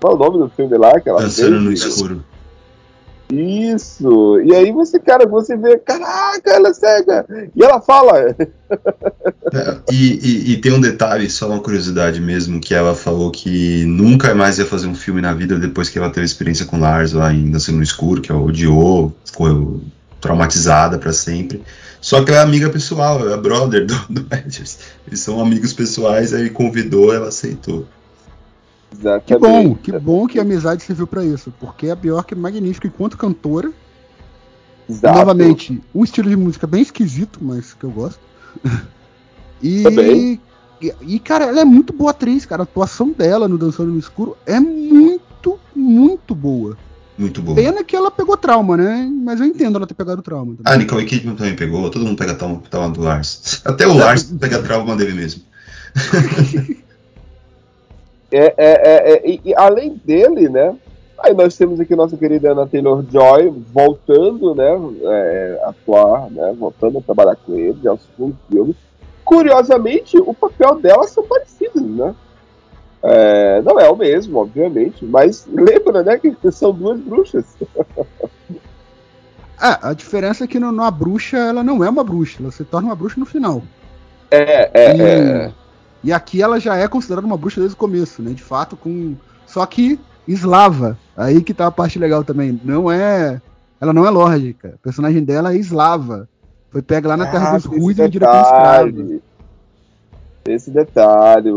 qual é o nome do filme lá que ela fez? Dançando no Escuro. Isso, e aí você, cara, você vê, caraca, ela é cega, e ela fala. É, e, e, e tem um detalhe, só uma curiosidade mesmo, que ela falou que nunca mais ia fazer um filme na vida depois que ela teve experiência com Lars lá em Dançando no Escuro, que ela odiou, ficou traumatizada pra sempre. Só que ela é amiga pessoal, é brother do, do Eggers, eles são amigos pessoais, aí convidou, ela aceitou. Exatamente. Que bom, que bom que a amizade serviu pra isso, porque a Björk é magnífica enquanto cantora. Exato. Novamente, um estilo de música bem esquisito, mas que eu gosto. E, também. E, e cara, ela é muito boa atriz, cara. A atuação dela no Dançando no Escuro é muito, muito boa. Muito boa. Pena que ela pegou trauma, né? Mas eu entendo ela ter pegado trauma também. Ah, Nicole Kidman também pegou, todo mundo pega trauma, trauma do Lars. Até o Lars pega trauma dele mesmo. É, é, é, é, e, e além dele, né? Aí nós temos aqui nossa querida Anya Taylor-Joy voltando, né? É, atuar, né? Voltando a trabalhar com ele, já segundo filme. Curiosamente, o papel dela são parecidos, né? É, não é o mesmo, obviamente, mas lembra, né? Que são duas bruxas. Ah, a diferença é que no, na bruxa ela não é uma bruxa, ela se torna uma bruxa no final. É, é, e... é. E aqui ela já é considerada uma bruxa desde o começo, né? De fato, com... Só que eslava. Aí que tá a parte legal também. Não é... Ela não é lórdica. O personagem dela é eslava. Foi pega lá na ah, terra dos ruidos e direto escravo. Esse detalhe.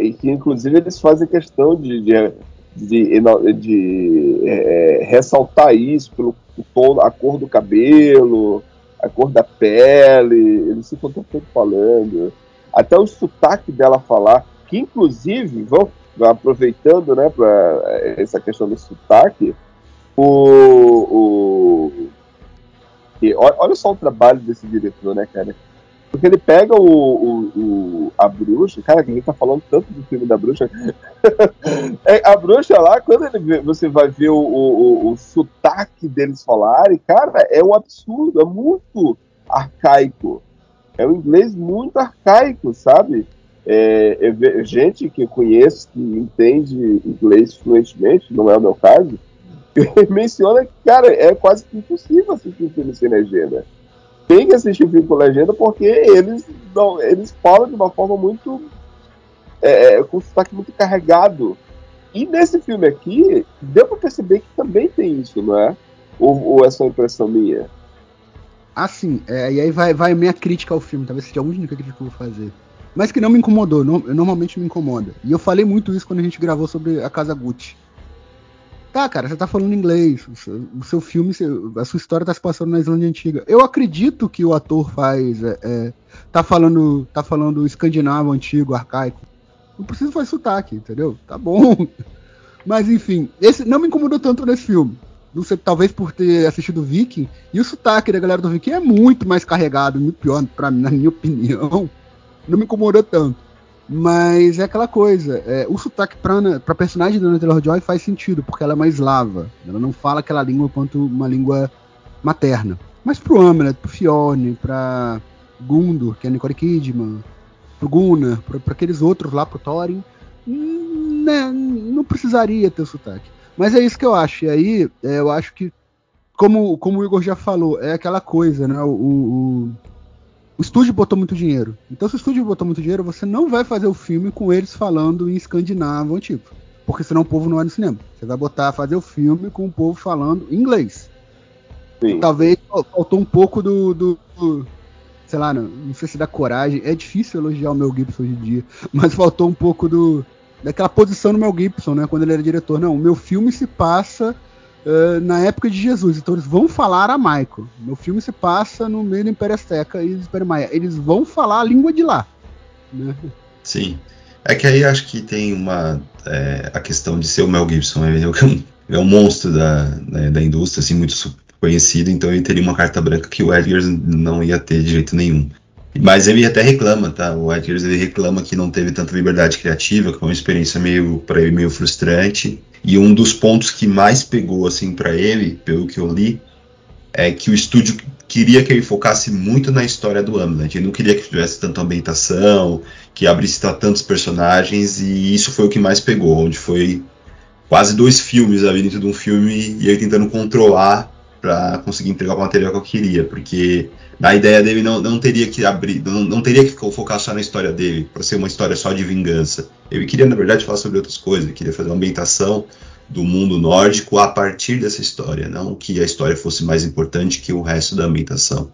E que, inclusive, eles fazem questão de, de, de, de, de é, ressaltar isso pelo tom, a cor do cabelo, a cor da pele. Eles ficam todo tempo falando... Até o sotaque dela falar, que inclusive, vão aproveitando, né, para essa questão do sotaque, o, o, porque olha só o trabalho desse diretor, né, cara? Porque ele pega o, o, o a bruxa, cara, que a gente tá falando tanto do filme da bruxa. É, a bruxa lá, quando ele vê, você vai ver o, o, o, o sotaque deles falarem, cara, é um absurdo, é muito arcaico. É um inglês muito arcaico, sabe? É, é, gente que eu conheço, que entende inglês fluentemente, não é o meu caso, menciona que, cara, é quase que impossível assistir um filme sem legenda. Tem que assistir o filme com legenda porque eles, não, eles falam de uma forma muito... É, com um sotaque muito carregado. E nesse filme aqui, deu pra perceber que também tem isso, não é? Ou, ou é só impressão minha? Ah, sim. É, e aí vai, vai a minha crítica ao filme. Talvez seja a única crítica que eu vou fazer. Mas que não me incomodou. Não, normalmente me incomoda. E eu falei muito isso quando a gente gravou sobre a Casa Gucci. Tá, cara, você tá falando inglês, o seu, o seu filme, a sua história tá se passando na Islândia Antiga. Eu acredito que o ator faz, é, é, tá, falando, tá falando escandinavo, antigo, arcaico. Não preciso fazer sotaque, entendeu? Tá bom. Mas, enfim, esse não me incomodou tanto nesse filme. Não sei, talvez por ter assistido Viking, e o sotaque da galera do Viking é muito mais carregado, muito pior, pra, na minha opinião. Não me incomodou tanto. Mas é aquela coisa, é, o sotaque pra, pra personagem da Anya Taylor-Joy faz sentido, porque ela é uma eslava. Ela não fala aquela língua quanto uma língua materna. Mas pro Amleth, pro Fionn, pra Gundur, que é a Nicole Kidman, pro Gunnar, pra, pra aqueles outros lá, pro Thorin, né, não precisaria ter o sotaque. Mas é isso que eu acho. E aí, é, eu acho que, como, como o Igor já falou, é aquela coisa, né, o... o O estúdio botou muito dinheiro. Então, se o estúdio botou muito dinheiro, você não vai fazer o filme com eles falando em escandinavo antigo. Porque senão o povo não vai no cinema. Você vai botar, fazer o filme com o povo falando inglês. Sim. Talvez faltou um pouco do, do, do... Sei lá, não, não sei se dá coragem. É difícil elogiar o Mel Gibson hoje em dia. Mas faltou um pouco do daquela posição do Mel Gibson, né? Quando ele era diretor. Não, o meu filme se passa... Uh, na época de Jesus, então eles vão falar aramaico. Meu filme se passa no meio do Império Azteca e do Império Maia. Eles vão falar a língua de lá, né? Sim, é que aí acho que tem uma é, a questão de ser o Mel Gibson, é, é um monstro da, né, da indústria, assim, muito conhecido. Então ele teria uma carta branca que o Eggers não ia ter de jeito nenhum. Mas ele até reclama, tá? O Eggers, ele reclama que não teve tanta liberdade criativa, que foi uma experiência meio, para ele, meio frustrante. E um dos pontos que mais pegou, assim, pra ele, pelo que eu li, é que o estúdio queria que ele focasse muito na história do Amleth. Ele não queria que tivesse tanta ambientação, que abrisse tantos personagens, e isso foi o que mais pegou, onde foi quase dois filmes ali dentro de um filme, e ele tentando controlar pra conseguir entregar o material que eu queria, porque a ideia dele não, não teria que abrir, não, não teria que focar só na história dele, para ser uma história só de vingança. Ele queria, na verdade, falar sobre outras coisas. Ele queria fazer uma ambientação do mundo nórdico a partir dessa história, não que a história fosse mais importante que o resto da ambientação.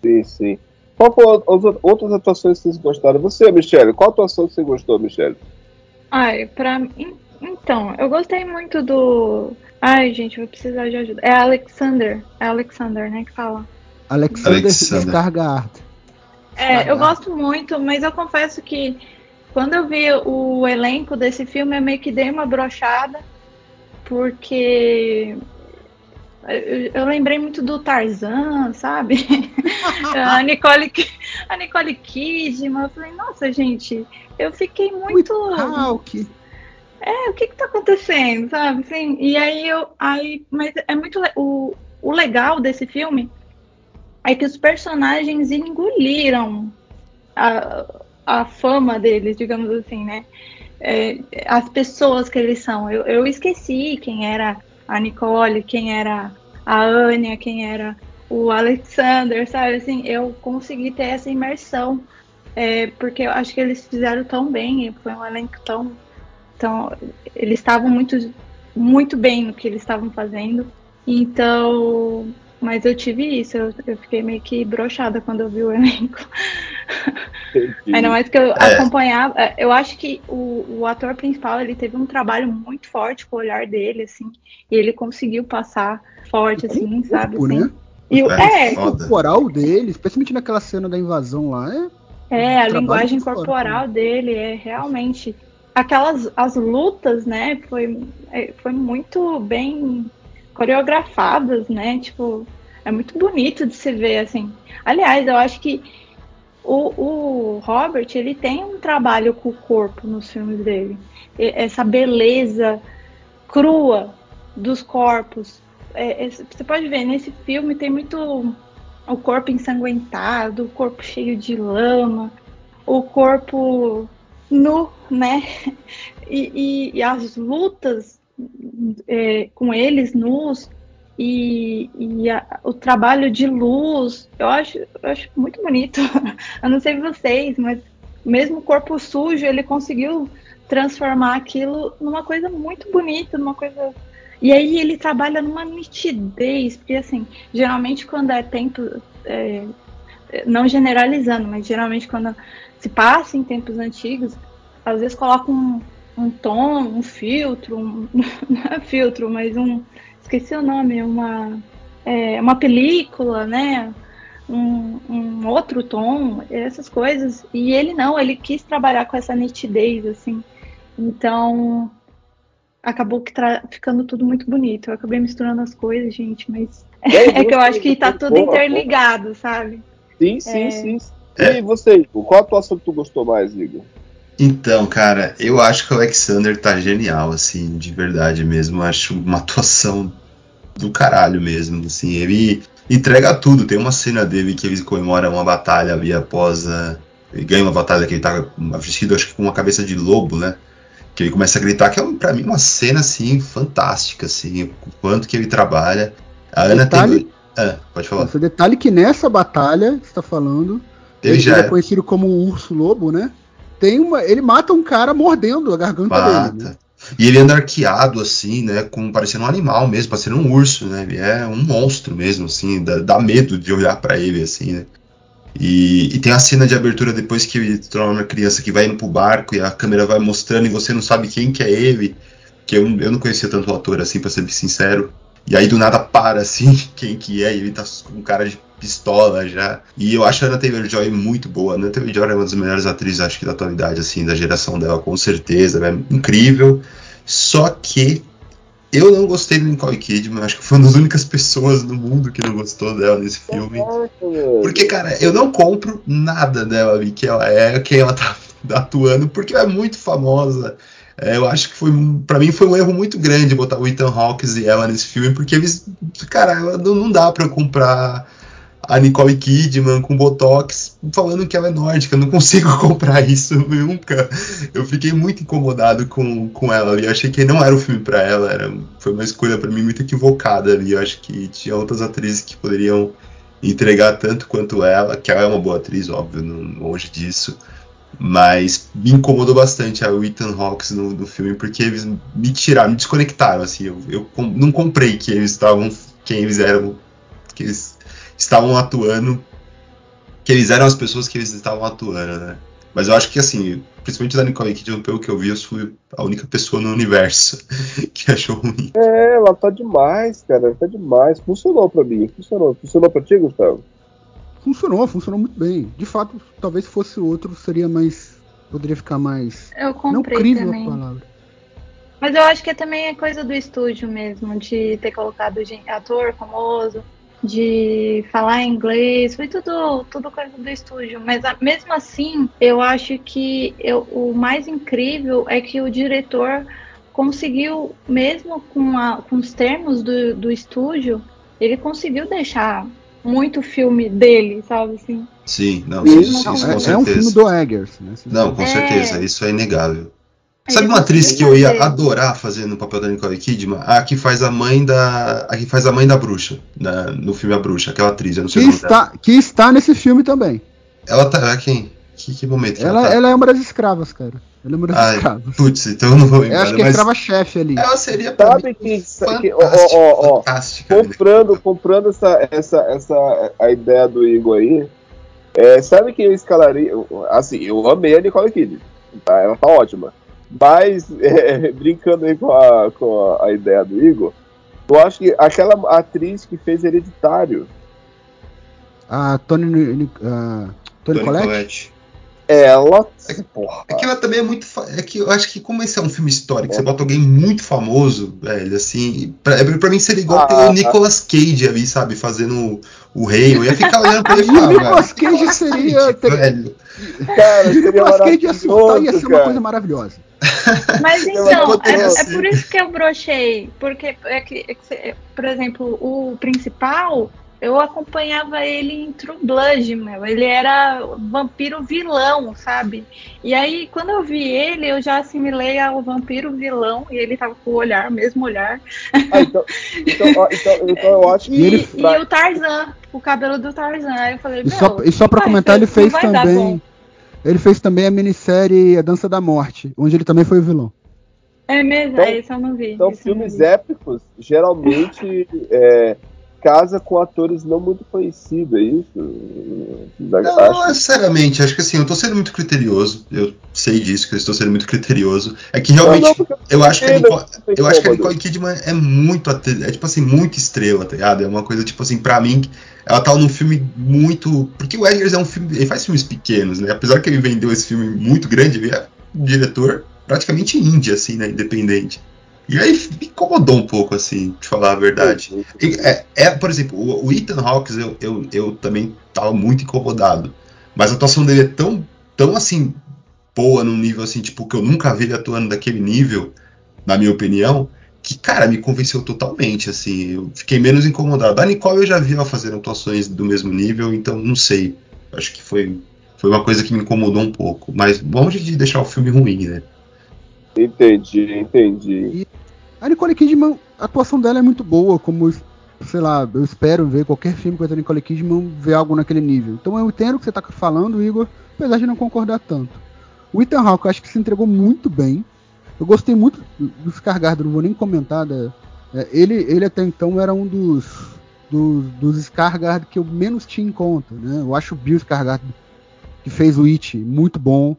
Sim, sim. Qual foram as outras atuações que vocês gostaram? Você, Michele, qual atuação que você gostou, Michele? Ai, pra mim... Então, eu gostei muito do... Ai, gente, vou precisar de ajuda. É Alexander. É Alexander, né, que fala. Alexander, Alexander. Skarsgård. É, eu gosto muito, mas eu confesso que quando eu vi o elenco desse filme, eu meio que dei uma brochada, porque eu lembrei muito do Tarzan, sabe? a, Nicole, a Nicole Kidman. Eu falei, nossa, gente, eu fiquei muito... Hawke. É, o que que tá acontecendo, sabe? Sim, e aí eu... Aí, mas é muito... O, o legal desse filme é que os personagens engoliram a, a fama deles, digamos assim, né? É, as pessoas que eles são. Eu, eu esqueci quem era a Nicole, quem era a Anya, quem era o Alexander, sabe? Assim, eu consegui ter essa imersão, é, porque eu acho que eles fizeram tão bem, foi um elenco tão... Então, eles estavam muito, muito bem no que eles estavam fazendo. Então, mas eu tive isso, eu, eu fiquei meio que broxada quando eu vi o elenco. Ainda mais que eu é. acompanhava. Eu acho que o, o ator principal, ele teve um trabalho muito forte com o olhar dele, assim. E ele conseguiu passar forte, assim, um sabe? Corpo, assim. Né? E o, é, é, o corporal dele, especialmente naquela cena da invasão lá. É, é um a linguagem corporal dele é realmente... Aquelas as lutas, né, foi, foi muito bem coreografadas, né, tipo, É muito bonito de se ver, assim. Aliás, eu acho que o, o Robert, ele tem um trabalho com o corpo nos filmes dele. Essa beleza crua dos corpos. É, é, você pode ver, nesse filme tem muito o corpo ensanguentado, o corpo cheio de lama, o corpo nu, né? E, e, e as lutas é, com eles nus, e, e a, o trabalho de luz, eu acho, eu acho muito bonito. Eu não sei vocês, mas mesmo o corpo sujo, ele conseguiu transformar aquilo numa coisa muito bonita, numa coisa... E aí ele trabalha numa nitidez, porque assim, geralmente quando é tempo, é, não generalizando, mas geralmente quando se passa em tempos antigos, às vezes coloca um, um tom, um filtro, um, não é filtro, mas um, esqueci o nome, uma, é, uma película, né, um, um outro tom, essas coisas, e ele não, ele quis trabalhar com essa nitidez, assim, então... Acabou que tra... ficando tudo muito bonito. Eu acabei misturando as coisas, gente, mas é, é que eu acho que tá tudo interligado, sabe? Sim, sim, é... sim. E é. Você, qual a atuação que tu gostou mais, Igor? Então, cara, eu acho que o Alexander tá genial, assim, de verdade mesmo. Eu acho uma atuação do caralho mesmo, assim. Ele entrega tudo. Tem uma cena dele que ele comemora uma batalha ali após a... Ele ganha uma batalha que ele tá vestido, acho que com uma cabeça de lobo, né? Que ele começa a gritar, que é pra mim uma cena assim fantástica, assim, o quanto que ele trabalha. A Ana detalhe, tem... ah, pode falar. Esse detalhe que nessa batalha que você tá falando, ele, ele já é conhecido como o Urso Lobo, né? Tem uma... Ele mata um cara mordendo a garganta mata. dele. Né? E ele anda arqueado, assim, né? Como parecendo um animal mesmo, parecendo um urso, né? Ele é um monstro mesmo, assim, dá, dá medo de olhar pra ele, assim, né? E, e tem a cena de abertura depois que ele torna uma criança que vai indo pro barco e a câmera vai mostrando e você não sabe quem que é ele, que eu, eu não conhecia tanto o ator assim, pra ser sincero, e aí do nada para assim, quem que é, e ele tá com cara de pistola já, e eu acho a Anya Taylor-Joy muito boa. A Anya Taylor-Joy é uma das melhores atrizes, acho que da atualidade, assim, da geração dela, com certeza, né? Incrível, só que eu não gostei do Nicole Kidman, acho que foi uma das únicas pessoas no mundo que não gostou dela nesse filme. Porque, cara, eu não compro nada dela ali, que ela é, que ela tá atuando, porque ela é muito famosa. É, eu acho que foi, pra mim foi um erro muito grande botar o Ethan Hawke e ela nesse filme, porque eles, cara, não, não dá pra comprar a Nicole Kidman com Botox falando que ela é nórdica, eu não consigo comprar isso nunca. Eu fiquei muito incomodado com, com ela ali, eu achei que não era o filme pra ela, era, foi uma escolha pra mim muito equivocada ali, eu acho que tinha outras atrizes que poderiam entregar tanto quanto ela, que ela é uma boa atriz, óbvio, não, longe disso, mas me incomodou bastante a Ethan Hawke no, no filme, porque eles me tiraram, me desconectaram, assim, eu, eu com, não comprei que eles estavam, quem eles eram, que eles estavam atuando, que eles eram as pessoas que eles estavam atuando, né? Mas eu acho que, assim, principalmente da Nicole Kidman, pelo que eu vi, eu fui a única pessoa no universo que achou ruim. É, ela tá demais, cara, ela tá demais. Funcionou pra mim, funcionou. Funcionou pra ti, Gustavo? Funcionou, funcionou muito bem. De fato, talvez se fosse outro, seria mais... Poderia ficar mais... Eu comprei também. Não crível a palavra. Mas eu acho que também é coisa do estúdio mesmo, de ter colocado ator famoso, de falar inglês, foi tudo, tudo coisa do estúdio, mas a, mesmo assim, eu acho que eu, o mais incrível é que o diretor conseguiu, mesmo com, a, com os termos do, do estúdio, ele conseguiu deixar muito filme dele, sabe, assim. Sim, não, isso, isso, não, isso com é, certeza. É um filme do Eggers, né? Não, com é... certeza, isso é inegável. Sabe uma atriz que eu ia adorar fazer no papel da Nicole Kidman? A que faz a mãe da, a que faz a mãe da bruxa, na, no filme A Bruxa, aquela atriz, eu não sei o nome dela. Que está nesse filme também. Ela tá, ela é quem? Que, que momento que ela, ela tá? Ela é uma das escravas, cara. Ela é uma das Ai, escravas. Putz, então eu não vou lembrar. Eu acho que é escrava-chefe ali. Ela seria, sabe, que, que, ó, ó, ó, comprando, comprando essa, essa, essa, a ideia do Igor aí, é, sabe que eu escalaria, assim, eu amei a Nicole Kidman, tá? Ela tá ótima. Mas, é, brincando aí com, a, com a, a ideia do Igor, eu acho que aquela atriz que fez Hereditário... A Toni uh, Collette? Collette? ela, é, porra. É que ela também é muito. Fa- é que eu acho que, como esse é um filme histórico, é. Você bota alguém muito famoso, velho, assim. Pra, pra mim seria igual ah, ter ah, o Nicolas Cage ali, sabe? Fazendo o, o rei. Eu ia ficar olhando pra ele e falar. O Nicolas Cage seria. Ter... Velho. Cara, o Nicolas Cage ia soltar, ia ser uma coisa maravilhosa. Mas então, é, é por isso que eu brochei. Porque, é que, é que, por exemplo, o principal. Eu acompanhava ele em True Blood, meu. Ele era vampiro vilão, sabe? E aí, quando eu vi ele, eu já assimilei ao vampiro vilão. E ele tava com o olhar, o mesmo olhar. Ah, então, então, então, então eu acho que. E, ele... e o Tarzan, o cabelo do Tarzan. Aí eu falei, e meu, só, e só pra comentar, ele fez também. Ele fez também a minissérie A Dança da Morte, onde ele também foi o vilão. É mesmo? Então, é, isso eu não vi. São filmes vi. épicos, geralmente. é... casa com atores não muito conhecidos, é isso? Não, é, seriamente, acho que assim, eu tô sendo muito criterioso, eu sei disso, que eu estou sendo muito criterioso, é que realmente, não, não, eu, acho que a Nicole, eu acho que a Nicole Kidman é muito, é tipo assim, muito estrela, tá ligado? É uma coisa, tipo assim, pra mim, ela tá num filme muito, porque o Eggers é um filme, ele faz filmes pequenos, né, apesar que ele vendeu esse filme muito grande, ele é um diretor praticamente indie, assim, né, independente. E aí me incomodou um pouco, assim, de falar a verdade. É, é, por exemplo, o, o Ethan Hawke, eu, eu, eu também tava muito incomodado. Mas a atuação dele é tão, tão assim, boa num nível assim, tipo, que eu nunca vi ele atuando daquele nível, na minha opinião, que, cara, me convenceu totalmente, assim. Eu fiquei menos incomodado. A Nicole eu já vi ela fazendo atuações do mesmo nível, então não sei. Acho que foi, foi uma coisa que me incomodou um pouco. Mas longe de deixar o filme ruim, né? Entendi, entendi. E a Nicole Kidman, a atuação dela é muito boa, como, sei lá, eu espero ver qualquer filme com a Nicole Kidman ver algo naquele nível. Então eu entendo o que você tá falando, Igor, apesar de não concordar tanto. O Ethan Hawke, eu acho que se entregou muito bem. Eu gostei muito do Skarsgård, não vou nem comentar. Né? Ele, ele até então era um dos, dos, dos Skarsgård que eu menos tinha em conta. Né? Eu acho o Bill Skarsgård, que fez o It, muito bom.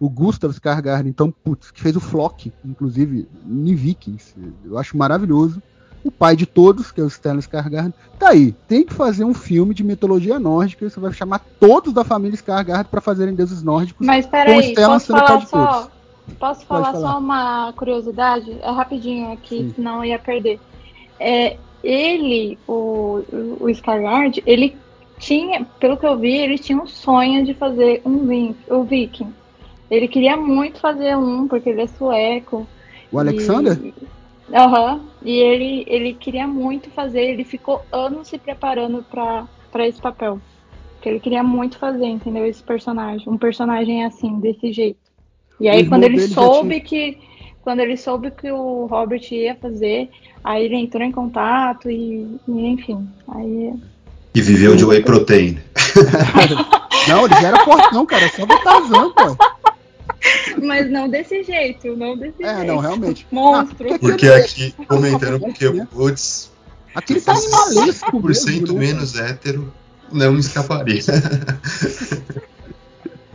O Gustav Skarsgård, então, putz, que fez o Flock, inclusive, em Vikings. Eu acho maravilhoso. O pai de todos, que é o Stellan Skarsgård. Tá aí, tem que fazer um filme de mitologia nórdica, você vai chamar todos da família Skarsgård para fazerem deuses nórdicos. Mas peraí, posso falar só, posso falar, falar só uma curiosidade? É rapidinho aqui, Sim. senão eu ia perder. É, ele, o, o Skarsgård, ele tinha, pelo que eu vi, ele tinha um sonho de fazer um, vin- um Viking. Ele queria muito fazer um, porque ele é sueco. O Alexander? Aham. E, uhum, e ele, ele queria muito fazer, ele ficou anos se preparando pra, pra esse papel. Porque ele queria muito fazer, entendeu? Esse personagem. Um personagem assim, desse jeito. E aí, quando ele soube tinha... que. Quando ele soube que o Robert ia fazer, aí ele entrou em contato e, e enfim. Aí... E viveu de whey protein. Não, ele já era fortão, cara. É só do Tarzan, pô. Mas não desse jeito, não desse é, jeito. É, não, realmente. Monstro. Ah, porque aqui, comentando, porque, putz, aquele tá animalesco, cem por cento menos hétero, não me escaparia.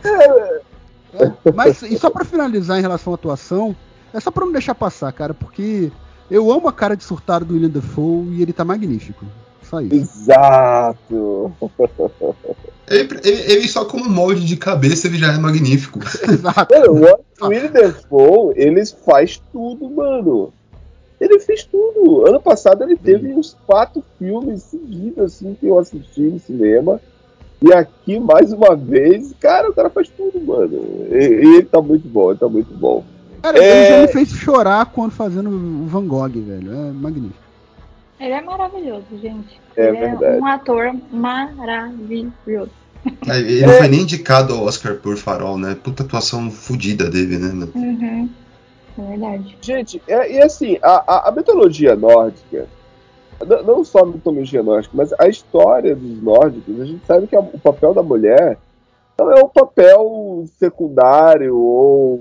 É, mas, e só pra finalizar em relação à atuação, é só pra não deixar passar, cara, porque eu amo a cara de surtado do Willem Dafoe e ele tá magnífico. Só isso. Exato! Ele, ele, ele só com um molde de cabeça ele já é magnífico. Exato. O Willem Dafoe, ele faz tudo, mano. Ele fez tudo. Ano passado ele teve uns quatro filmes seguidos, assim, que eu assisti no cinema. E aqui, mais uma vez, cara, o cara faz tudo, mano. E ele tá muito bom, ele tá muito bom. Cara, é... ele já me fez chorar quando fazendo o Van Gogh, velho. É magnífico. Ele é maravilhoso, gente. É, ele verdade. É um ator maravilhoso. Ele não foi nem indicado ao Oscar por Farol, né? Puta atuação fodida dele, né? Uhum. É verdade. Gente, é, e assim, a, a, a mitologia nórdica, n- não só a mitologia nórdica, mas a história dos nórdicos, a gente sabe que a, o papel da mulher não é um papel secundário ou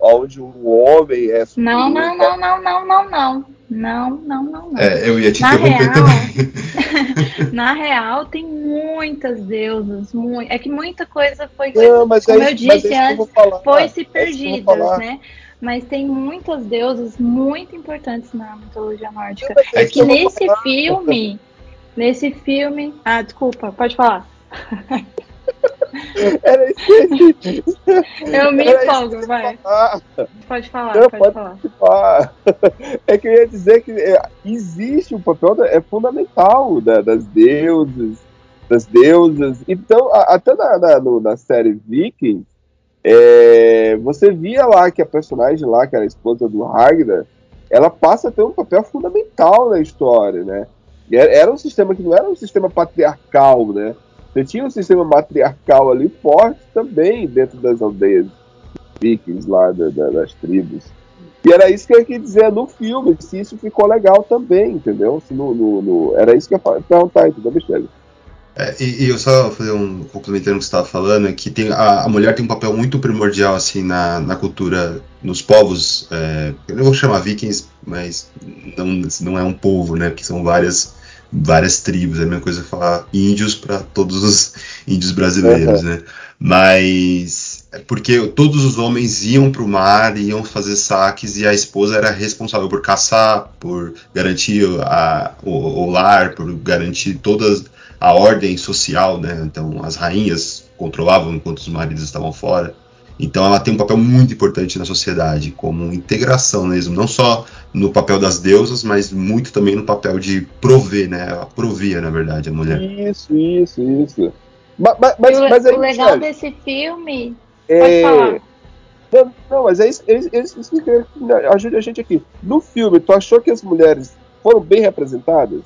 onde um homem é... Não, não, não, não, não, não, não. Não, não, não, não. É, eu ia te interromper também. Na real, tem muitas deusas. Muito, é que muita coisa foi, não, mas como é, eu disse é antes, falar, foi se é perdida, né? Mas tem muitas deusas muito importantes na mitologia nórdica. É, é que, que nesse falar. filme, nesse filme... Ah, desculpa, pode falar. Era esquisito. Eu me empolgo, vai. Falar. Pode falar, eu pode falar. falar. É que eu ia dizer que existe um papel é fundamental da, das deuses, das deusas. Então, até na, na, na série Vikings, é, você via lá que a personagem lá, que era a esposa do Ragnar, ela passa a ter um papel fundamental na história, né? Era um sistema que não era um sistema patriarcal, né? Você tinha um sistema matriarcal ali forte também dentro das aldeias vikings lá, da, da, das tribos. E era isso que eu queria dizer no filme, se isso ficou legal também, entendeu? Se no, no, no... Era isso que eu ia perguntar, entendeu, Michele? É, e, e eu só fazer um complementando o que você estava falando, é que tem, a, a mulher tem um papel muito primordial assim, na, na cultura, nos povos, é, eu não vou chamar vikings, mas não, não é um povo, né? Porque são várias, várias tribos, é a mesma coisa que falar índios para todos os índios brasileiros, uhum. né? Mas é porque todos os homens iam para o mar, iam fazer saques e a esposa era responsável por caçar, por garantir a, o, o lar, por garantir todas... a ordem social, né? Então as rainhas controlavam enquanto os maridos estavam fora. Então ela tem um papel muito importante na sociedade, como integração mesmo, não só no papel das deusas, mas muito também no papel de prover, né? Ela provia, na verdade, a mulher. Isso, isso, isso. Mas, mas, mas aí, o legal sabe, desse filme... É... Pode falar. Não, não, mas é isso, é isso, é isso que eu queria... Ajude a gente aqui. No filme, tu achou que as mulheres foram bem representadas?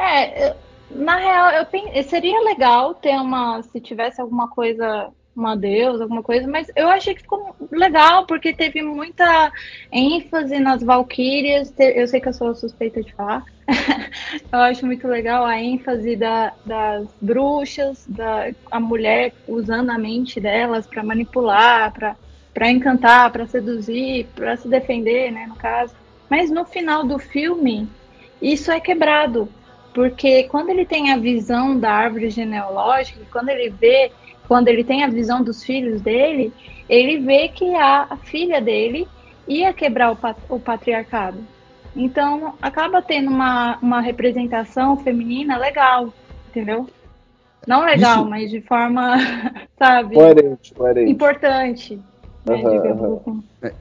É... Eu... Na real, eu pense... seria legal ter uma, se tivesse alguma coisa, uma deusa, alguma coisa, mas eu achei que ficou legal, porque teve muita ênfase nas Valkyries, te... eu sei que eu sou suspeita de falar, eu acho muito legal a ênfase da, das bruxas, da a mulher usando a mente delas para manipular, para encantar, para seduzir, para se defender, né, no caso. Mas no final do filme, isso é quebrado. Porque quando ele tem a visão da árvore genealógica, quando ele vê, quando ele tem a visão dos filhos dele, ele vê que a filha dele ia quebrar o, pat- o patriarcado. Então, acaba tendo uma, uma representação feminina legal, entendeu? Não legal, isso... mas de forma, sabe, coerente, coerente. Importante. Né, uhum, digamos uhum. assim. É.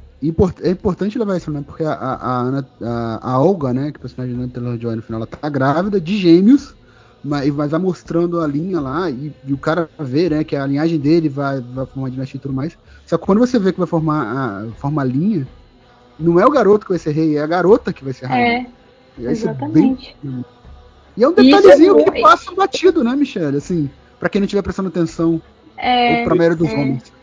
É importante levar isso, né? Porque a, a, Ana, a, a Olga, né? Que é a personagem da Anya Taylor-Joy no final, ela tá grávida de gêmeos, mas, mas vai mostrando a linha lá, e, e o cara vê, né? Que a linhagem dele vai, vai formar a dinastia e tudo mais. Só que quando você vê que vai formar a, formar a linha, não é o garoto que vai ser rei, é a garota que vai ser rainha. É, exatamente. É bem... E é um detalhezinho é que passa batido, né, Michele? Assim, pra quem não estiver prestando atenção, é, ou pra maioria dos é. homens.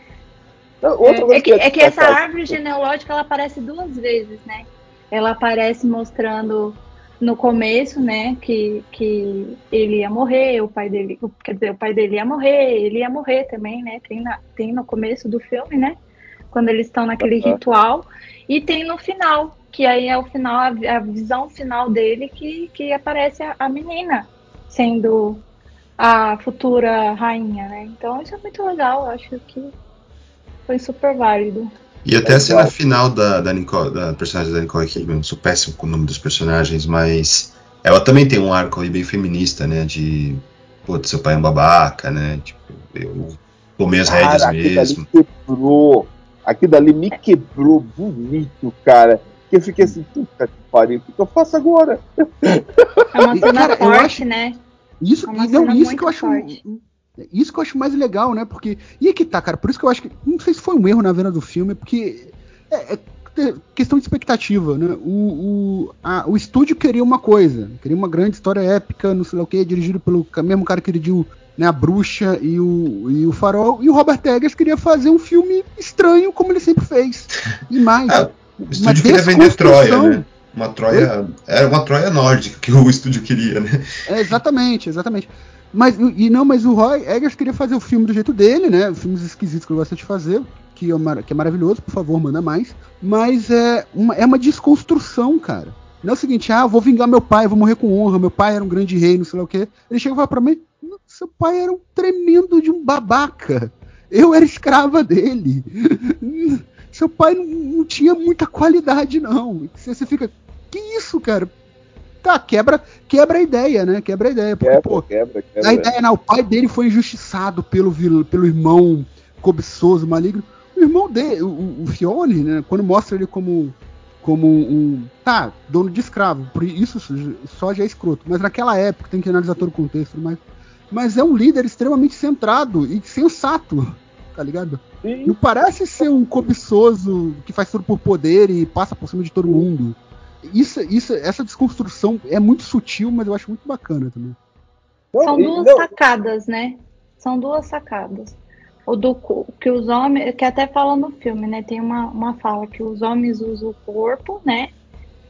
É, é, que, é que essa árvore genealógica ela aparece duas vezes, né? Ela aparece mostrando no começo, né, que, que ele ia morrer, o pai dele, quer dizer, o pai dele ia morrer, ele ia morrer também, né? Tem, na, tem no começo do filme, né? Quando eles estão naquele uhum. ritual, e tem no final, que aí é o final, a, a visão final dele que, que aparece a, a menina sendo a futura rainha, né? Então isso é muito legal, acho que foi super válido. E até a cena final da, da, Nicole, da personagem da Nicole Kidman, eu sou péssimo com o nome dos personagens, mas ela também tem um arco ali bem feminista, né? De, pô, seu pai é um babaca, né? Tipo, eu tomei as rédeas mesmo. Aqui dali quebrou, aqui dali me quebrou bonito, cara. Que eu fiquei assim, puta que pariu, o que eu faço agora? É uma cena forte, né? Isso, é não, isso que eu acho. Isso que eu acho mais legal, né? Porque. E é que tá, cara. Por isso que eu acho que. Não sei se foi um erro na venda do filme, porque. É, é questão de expectativa, né? O, o, a, o estúdio queria uma coisa. Queria uma grande história épica, não sei lá o quê, dirigido pelo mesmo cara que dirigiu, né, A Bruxa e o, e o Farol. E o Robert Eggers queria fazer um filme estranho, como ele sempre fez. E mais. É, o estúdio queria vender Troia, né? Uma Troia. Era uma Troia nórdica que o estúdio queria, né? É, exatamente, exatamente. Mas, e não, mas o Roy Eggers queria fazer o filme do jeito dele, né? Filmes esquisitos que ele gosta de fazer, que é, mar, que é maravilhoso, por favor, manda mais. Mas é uma, é uma desconstrução, cara. Não é o seguinte, ah, vou vingar meu pai, vou morrer com honra, meu pai era um grande rei, não sei lá o quê. Ele chega e fala pra mim, seu pai era um tremendo de um babaca. Eu era escrava dele. Seu pai não, não tinha muita qualidade, não. Você, você fica, que isso, cara? Tá, quebra, quebra a ideia, né? Quebra a ideia. Porque, quebra, pô, quebra, quebra. A ideia, não, o pai dele foi injustiçado pelo, pelo irmão cobiçoso, maligno. O irmão dele, o, o Fione, né? Quando mostra ele como, como um. Tá, dono de escravo. Por isso só já é escroto. Mas naquela época, tem que analisar todo o contexto. Mas, mas é um líder extremamente centrado e sensato, tá ligado? Sim. Não parece ser um cobiçoso que faz tudo por poder e passa por cima de todo mundo. Isso, isso, essa desconstrução é muito sutil, mas eu acho muito bacana também. São duas não. sacadas, né? São duas sacadas. O do que os homens, que até fala no filme, né? Tem uma, uma fala que os homens usam o corpo, né?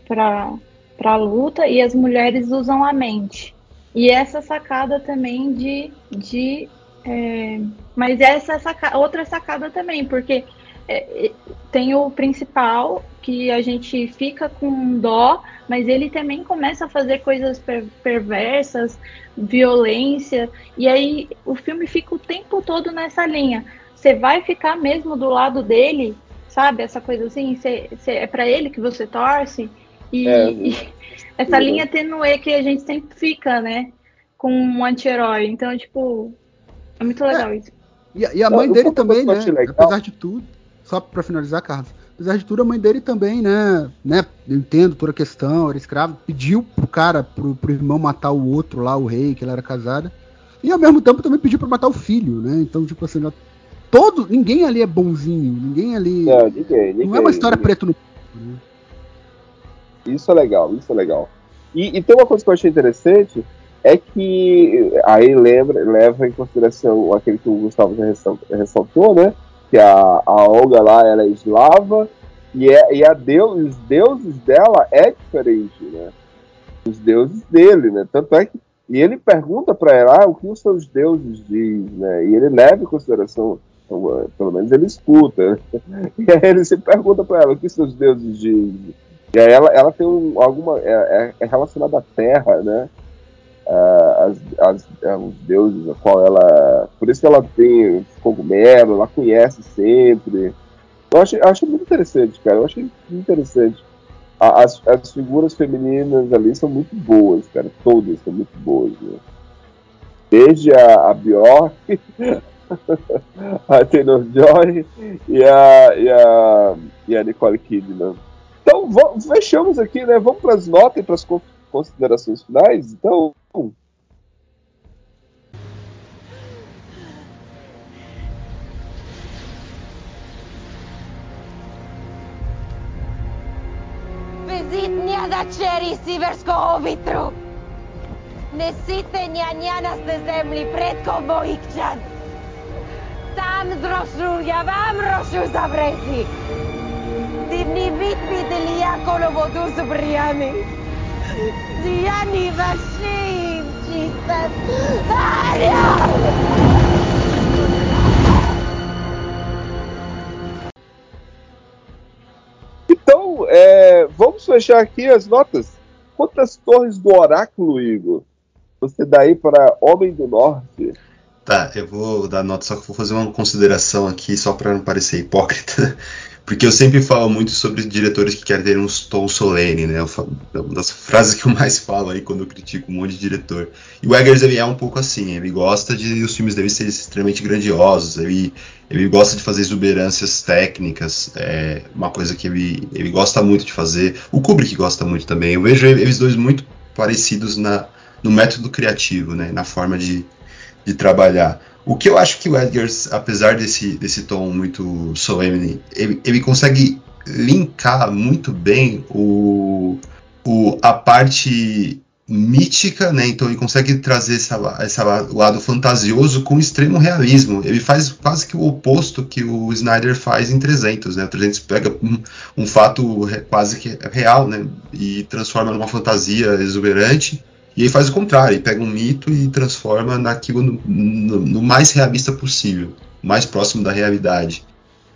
Pra, pra luta, e as mulheres usam a mente. E essa sacada também de... de é, mas essa saca, outra sacada também, porque... tem o principal que a gente fica com dó, mas ele também começa a fazer coisas per- perversas, violência, e aí o filme fica o tempo todo nessa linha. Você vai ficar mesmo do lado dele, sabe? Essa coisa assim, cê, cê, é pra ele que você torce, e, é. e essa é. linha tênue que a gente sempre fica, né? Com um anti-herói. Então, tipo, é muito legal é. isso. E, e a mãe Não, dele também, né? Legal. Apesar de tudo. Só para finalizar, Carlos, apesar de tudo, a mãe dele também, né, né, eu entendo toda a questão, era escravo, pediu pro cara, pro, pro irmão matar o outro lá, o rei, que ela era casada, e ao mesmo tempo também pediu para matar o filho, né, então, tipo assim, ela, todo, ninguém ali é bonzinho, ninguém ali, não, ninguém, ninguém, não é uma história ninguém. preto no né? Isso é legal, isso é legal. E, e tem uma coisa que eu achei interessante, é que, aí lembra, leva em consideração aquele que o Gustavo já ressaltou, né, que a, a Olga lá, ela é eslava, e, é, e a Deus, os deuses dela é diferente, né? Os deuses dele, né? Tanto é que... E ele pergunta pra ela ah, o que os seus deuses dizem, né? E ele leva em consideração, pelo menos ele escuta, né? E aí ele se pergunta pra ela o que os seus deuses dizem. E aí ela, ela tem um, alguma... É, é relacionada à terra, né? As, as, os deuses a qual ela... Por isso que ela tem cogumelo, ela conhece sempre. Eu achei, achei muito interessante, cara. Eu achei interessante. As, as figuras femininas ali são muito boas, cara. Todas são muito boas, né? Desde a, a Björk, a Taylor-Joy e a, e, a, e a Nicole Kidman. Então, vamos, fechamos aqui, né? Vamos para as notas e para as considerações finais, então... Visitnia dacheri siversko ovitru. Nesite njanjana ste zemlji predko bojikčan. Tam zrošu, ja vam rošu zavrezi. Divni bitvi deli jakolo vodu su brijani. Diani vašim čistas. Arja! Então, é, vamos fechar aqui as notas. Quantas torres do oráculo, Igor, você dá aí para Homem do Norte? Tá, eu vou dar nota, só que vou fazer uma consideração aqui, só para não parecer hipócrita. Porque eu sempre falo muito sobre diretores que querem ter um tom solene, né? É uma das frases que eu mais falo aí quando eu critico um monte de diretor. E o Eggers, ele é um pouco assim, ele gosta de os filmes devem ser extremamente grandiosos, ele, ele gosta de fazer exuberâncias técnicas, é uma coisa que ele, ele gosta muito de fazer. O Kubrick gosta muito também. Eu vejo eles dois muito parecidos na, no método criativo, né? Na forma de, de trabalhar. O que eu acho que o Eggers, apesar desse, desse tom muito solene, ele, ele consegue linkar muito bem o, o, a parte mítica, né? Então ele consegue trazer esse lado fantasioso com extremo realismo. Ele faz quase que o oposto que o Snyder faz em trezentos, né? O trezentos pega um, um fato quase que real, né? E transforma numa fantasia exuberante. E aí faz o contrário, ele pega um mito e transforma naquilo no, no, no mais realista possível, mais próximo da realidade.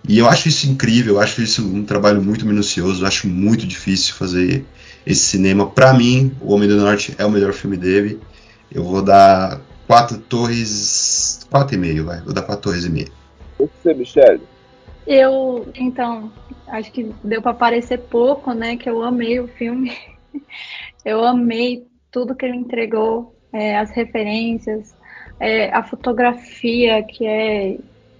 E eu acho isso incrível, eu acho isso um trabalho muito minucioso, eu acho muito difícil fazer esse cinema. Pra mim, O Homem do Norte é o melhor filme dele. Eu vou dar quatro torres, quatro e meio, vai, vou dar quatro torres e meia. O que você, Michele? Eu, então, acho que deu pra parecer pouco, né, que eu amei o filme. Eu amei tudo que ele entregou, é, as referências, é, a fotografia que é,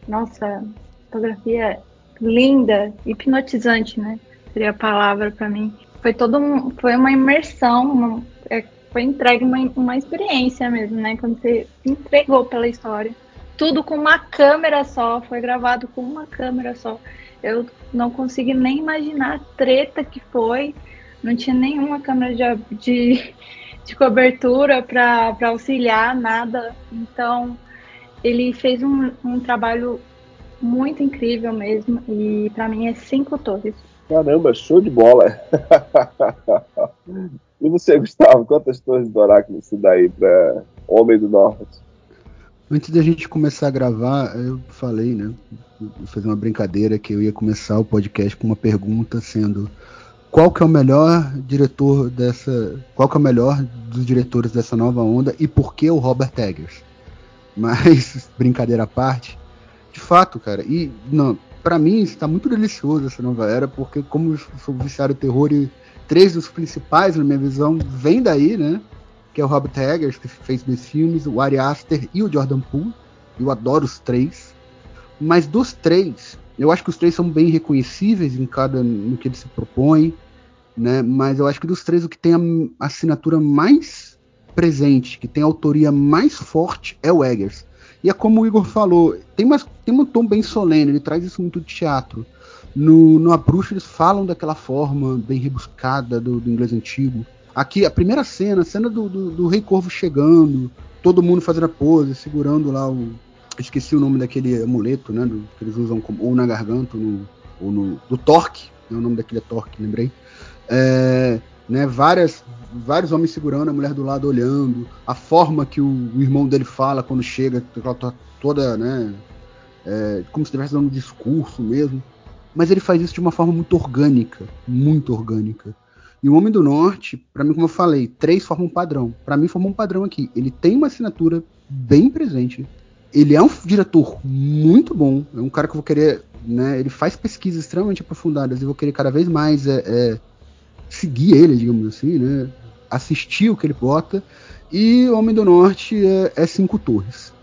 nossa, fotografia linda, hipnotizante, né? Seria a palavra para mim. Foi todo um, foi uma imersão, uma, é, foi entregue uma, uma experiência mesmo, né? Quando você se entregou pela história. Tudo com uma câmera só, foi gravado com uma câmera só. Eu não consegui nem imaginar a treta que foi. Não tinha nenhuma câmera de, de, de cobertura para auxiliar, nada. Então, ele fez um, um trabalho muito incrível mesmo. E para mim é cinco torres. Caramba, show de bola! E você, Gustavo, quantas torres do Oráculo você dá aí para Homem do Norte? Antes da gente começar a gravar, eu falei, né, eu fazer uma brincadeira que eu ia começar o podcast com uma pergunta sendo qual que é o melhor diretor dessa, qual que é o melhor dos diretores dessa nova onda e por que o Robert Eggers. Mas brincadeira à parte, de fato, cara, e não, para mim está muito delicioso essa nova era porque como eu sou viciado em terror e três dos principais na minha visão vêm daí, né? Que é o Robert Eggers, que fez dois filmes, o Ari Aster e o Jordan Peele. Eu adoro os três. Mas dos três, eu acho que os três são bem reconhecíveis em cada, no que eles se propõem, né? Mas eu acho que dos três, o que tem a assinatura mais presente, que tem a autoria mais forte, é o Eggers. E é como o Igor falou, tem, mais, tem um tom bem solene, ele traz isso muito de teatro. No, no A Bruxa, eles falam daquela forma bem rebuscada do, do inglês antigo. Aqui, a primeira cena, a cena do, do, do Rei Corvo chegando, todo mundo fazendo a pose, segurando lá o... Esqueci o nome daquele amuleto, né? Do, que eles usam como, ou na garganta, ou no, ou no... Do Torque, né, o nome daquele é Torque, lembrei. É, né, várias, vários homens segurando, a mulher do lado olhando. A forma que o, o irmão dele fala quando chega, ela tá toda, né? É, como se estivesse dando um discurso mesmo. Mas ele faz isso de uma forma muito orgânica, muito orgânica. E o Homem do Norte, para mim, como eu falei, três formam um padrão. Para mim, formam um padrão aqui. Ele tem uma assinatura bem presente. Ele é um diretor muito bom. É um cara que eu vou querer... né? Ele faz pesquisas extremamente aprofundadas. Eu vou querer cada vez mais é, é, seguir ele, digamos assim, né? Assistir o que ele bota. E o Homem do Norte é, é cinco torres.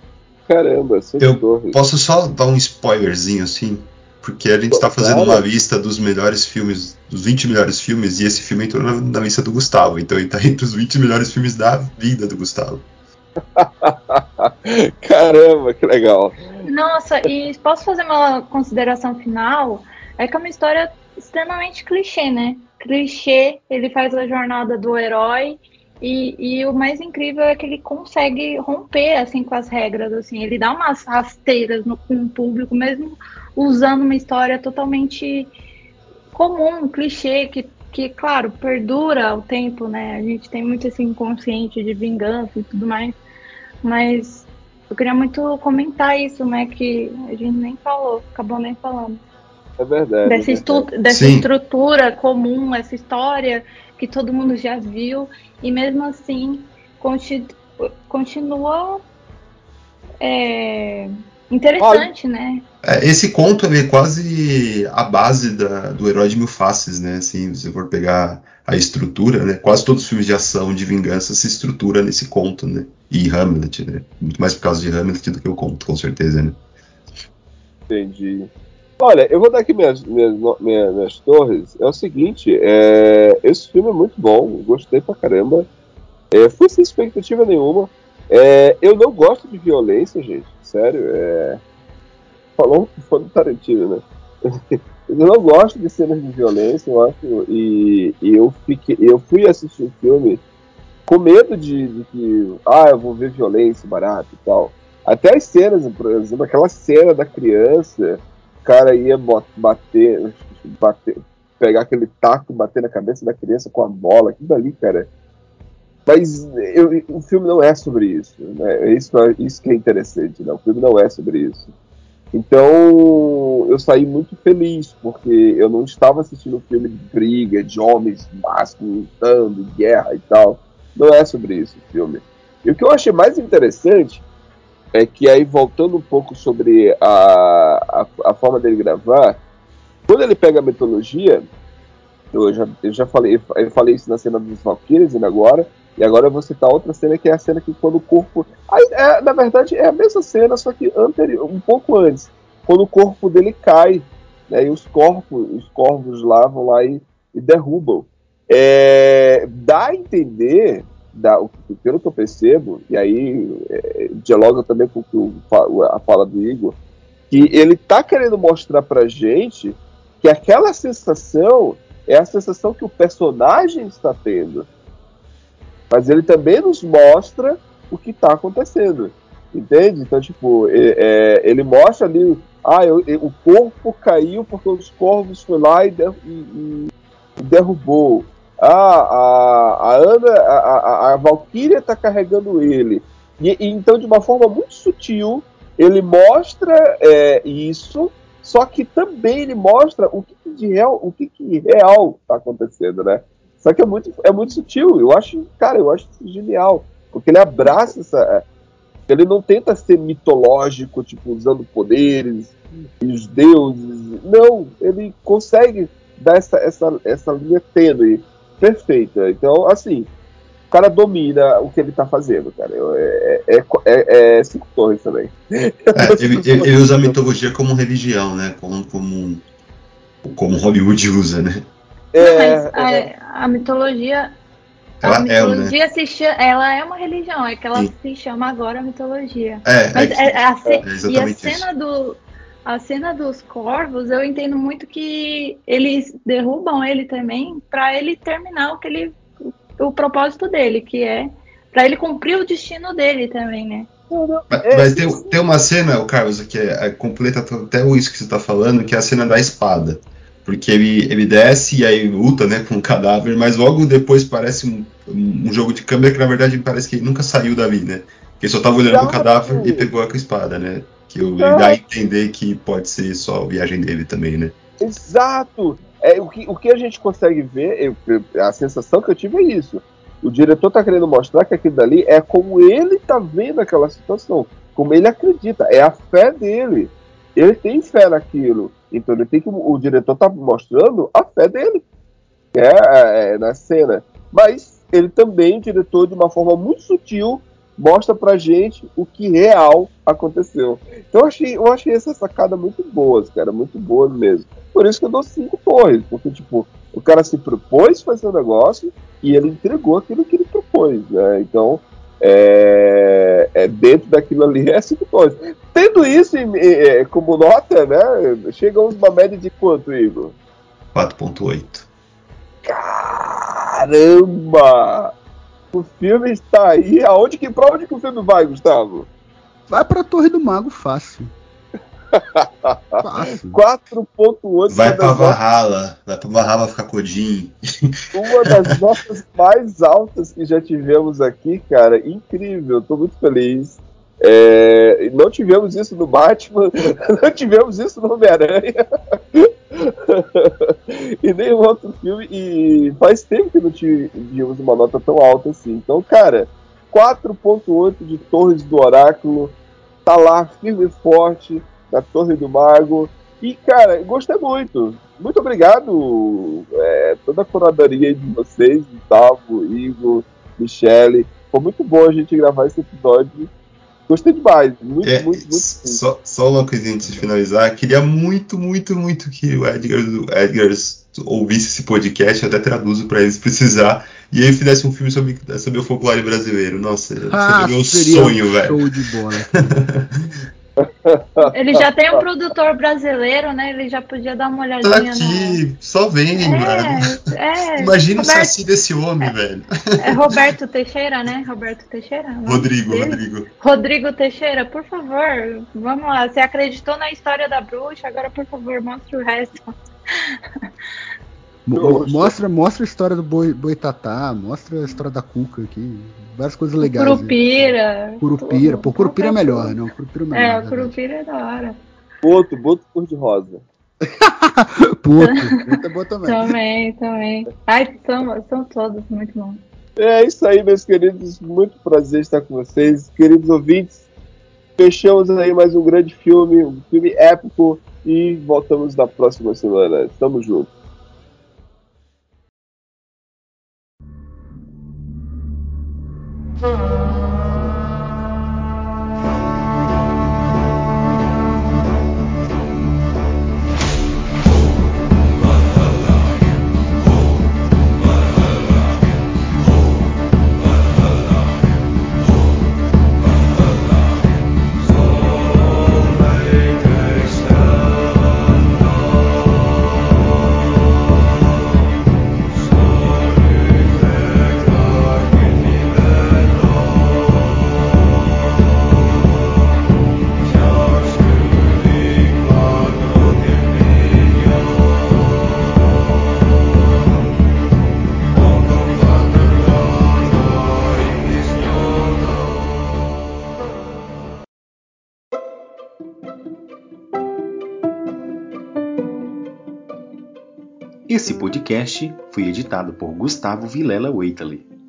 Caramba, cinco eu torres. Posso só dar um spoilerzinho assim? Porque a gente está fazendo uma lista dos melhores filmes, dos vinte melhores filmes, e esse filme entrou na, na lista do Gustavo. Então ele está entre os vinte melhores filmes da vida do Gustavo. Caramba, que legal. Nossa, e posso fazer uma consideração final? É que é uma história extremamente clichê, né? Clichê, ele faz a jornada do herói. E, e o mais incrível é que ele consegue romper assim, com as regras, assim. Ele dá umas rasteiras no, com o público, mesmo usando uma história totalmente comum, clichê, que, que claro, perdura ao tempo, né? A gente tem muito esse inconsciente de vingança e tudo mais, mas eu queria muito comentar isso, né? Que a gente nem falou, acabou nem falando. É verdade. Dessa, é verdade. dessa estrutura comum, essa história que todo mundo já viu, e mesmo assim conti- continua é, interessante, olha, né? Esse conto ele é quase a base da, do Herói de Mil Faces, né? Assim, se você for pegar a estrutura, né? Quase todos os filmes de ação, de vingança, se estrutura nesse conto, né? E Hamlet, né? Muito mais por causa de Hamlet do que o conto, com certeza, né? Entendi. Olha, eu vou dar aqui minhas, minhas, minhas, minhas torres. É o seguinte, é, esse filme é muito bom, gostei pra caramba. É, fui sem expectativa nenhuma. É, eu não gosto de violência, gente, sério. É, falou que foi do Tarantino, né? Eu não gosto de cenas de violência, eu acho. E, e eu, fiquei, eu fui assistir o filme com medo de, de que, ah, eu vou ver violência barata e tal. Até as cenas, por exemplo, aquela cena da criança. O cara ia bater, bater, pegar aquele taco, bater na cabeça da criança com a bola, aquilo ali, cara. Mas eu, o filme não é sobre isso, né? Isso, isso que é interessante, né? O filme não é sobre isso. Então, eu saí muito feliz, porque eu não estava assistindo um filme de briga, de homens másculos, lutando, guerra e tal. Não é sobre isso o filme. E o que eu achei mais interessante... é que aí, voltando um pouco sobre a, a, a forma dele gravar, quando ele pega a mitologia, Eu já, eu já falei, eu falei isso na cena dos Valkyries ainda agora, e agora eu vou citar outra cena que é a cena que quando o corpo... Aí, é, na verdade é a mesma cena, só que anterior, um pouco antes, quando o corpo dele cai, né, e os corpos, os corvos lá vão lá e, e derrubam. É, dá a entender, dá, pelo que eu percebo, e aí é, dialoga também com o, a fala do Igor, que ele tá querendo mostrar pra gente que aquela sensação é a sensação que o personagem está tendo. Mas ele também nos mostra o que está acontecendo. Entende? Então, tipo, é, ele mostra ali... Ah, eu, eu, o corpo caiu porque os corvos foram lá e, der, e, e derrubou. Ah, a, a Ana... A, a, a Valkyria está carregando ele. E, e então, de uma forma muito sutil, ele mostra é, isso... Só que também ele mostra o que, que de real, o que, que real tá acontecendo, né? Só que é muito, é muito sutil. Eu acho, cara, eu acho isso genial. Porque ele abraça essa... Ele não tenta ser mitológico, tipo, usando poderes, os deuses. Não, ele consegue dar essa, essa, essa linha tênue perfeita. Então, assim, o cara domina o que ele tá fazendo, cara. É, é, é, é cinco torres também. É, ele, ele usa a mitologia como religião, né? Como, como, como Hollywood usa, né? É, mas é, a, a mitologia... Ela a mitologia é, né? se chama, ela é uma religião, é que ela e... se chama agora mitologia. É, mas é, é, a ce, é e a cena, do, a cena dos corvos, eu entendo muito que eles derrubam ele também pra ele terminar o que ele... o propósito dele, que é para ele cumprir o destino dele também, né? Mas, mas tem, tem uma cena, o Carlos, que é, é completa até isso que você tá falando, que é a cena da espada. Porque ele, ele desce e aí luta, né, com o cadáver, mas logo depois parece um, um jogo de câmera que, na verdade, parece que ele nunca saiu dali, né? Que ele só tava olhando o cadáver e pegou com a espada, né? Que eu, dá a entender que pode ser só a viagem dele também, né? Exato! É, o, que, o que a gente consegue ver, eu, a sensação que eu tive é isso. O diretor tá querendo mostrar que aquilo dali é como ele tá vendo aquela situação, como ele acredita, é a fé dele. Ele tem fé naquilo, então ele tem que, o diretor tá mostrando a fé dele, é, é, na cena. Mas ele também, o diretor, de uma forma muito sutil, mostra pra gente o que real aconteceu. Então eu achei, eu achei essa sacada muito boa, cara, muito boa mesmo. Por isso que eu dou cinco torres, porque, tipo, o cara se propôs fazer o negócio e ele entregou aquilo que ele propôs, né? Então, é, é dentro daquilo ali é cinco torres. Tendo isso em, é, como nota, né, chega a uma média de quanto, Igor? quatro ponto oito. Caramba! O filme está aí. Aonde que, pra onde que o filme vai, Gustavo? Vai pra Torre do Mago, fácil. Fácil. quatro ponto oito. Vai pra Valhalla. Vai pra Valhalla ficar Odin. Uma das notas mais altas que já tivemos aqui, cara. Incrível. Tô muito feliz. É... Não tivemos isso no Batman. Não tivemos isso no Homem-Aranha. E nem um outro filme. E faz tempo que não tivemos uma nota tão alta assim. Então, cara, quatro ponto oito de Torres do Oráculo. Tá lá, firme e forte, da Torre do Mago. E, cara, gostei muito. Muito obrigado, é, toda a curadoria de vocês, Gustavo, Igor, Michele. Foi muito bom a gente gravar esse episódio. Gostei demais, muito, é, muito, muito. Só, só uma coisinha antes de finalizar, queria muito, muito, muito que o Edgar, o Edgars ouvisse esse podcast, eu até traduzo para eles se precisar, e ele fizesse um filme sobre, sobre o folclore brasileiro. Nossa, ah, seria meu sonho, um velho. Show de bola. Ele já tem um produtor brasileiro, né? Ele já podia dar uma olhadinha. Tá aqui, no... só vem, é, mano. É, imagina Roberto... o saci desse homem, é, velho. É Roberto Teixeira, né? Roberto Teixeira. Rodrigo, Rodrigo, Rodrigo. Rodrigo Teixeira, por favor, vamos lá. Você acreditou na história da bruxa, agora, por favor, mostra o resto. Mostra, mostra a história do boi, boitatá, mostra a história da cuca aqui, várias coisas legais. Curupira. Né? Curupira, pô, Curupira é melhor, não? Curupira é melhor. É, Curupira é da hora. Boto, boto cor-de-rosa. Boto, boto também. Também, também. Ai, são, são todos muito bons. É isso aí, meus queridos, muito prazer estar com vocês, queridos ouvintes. Fechamos aí mais um grande filme, um filme épico, e voltamos na próxima semana. Tamo junto. Esse podcast foi editado por Gustavo Vilela Waitley.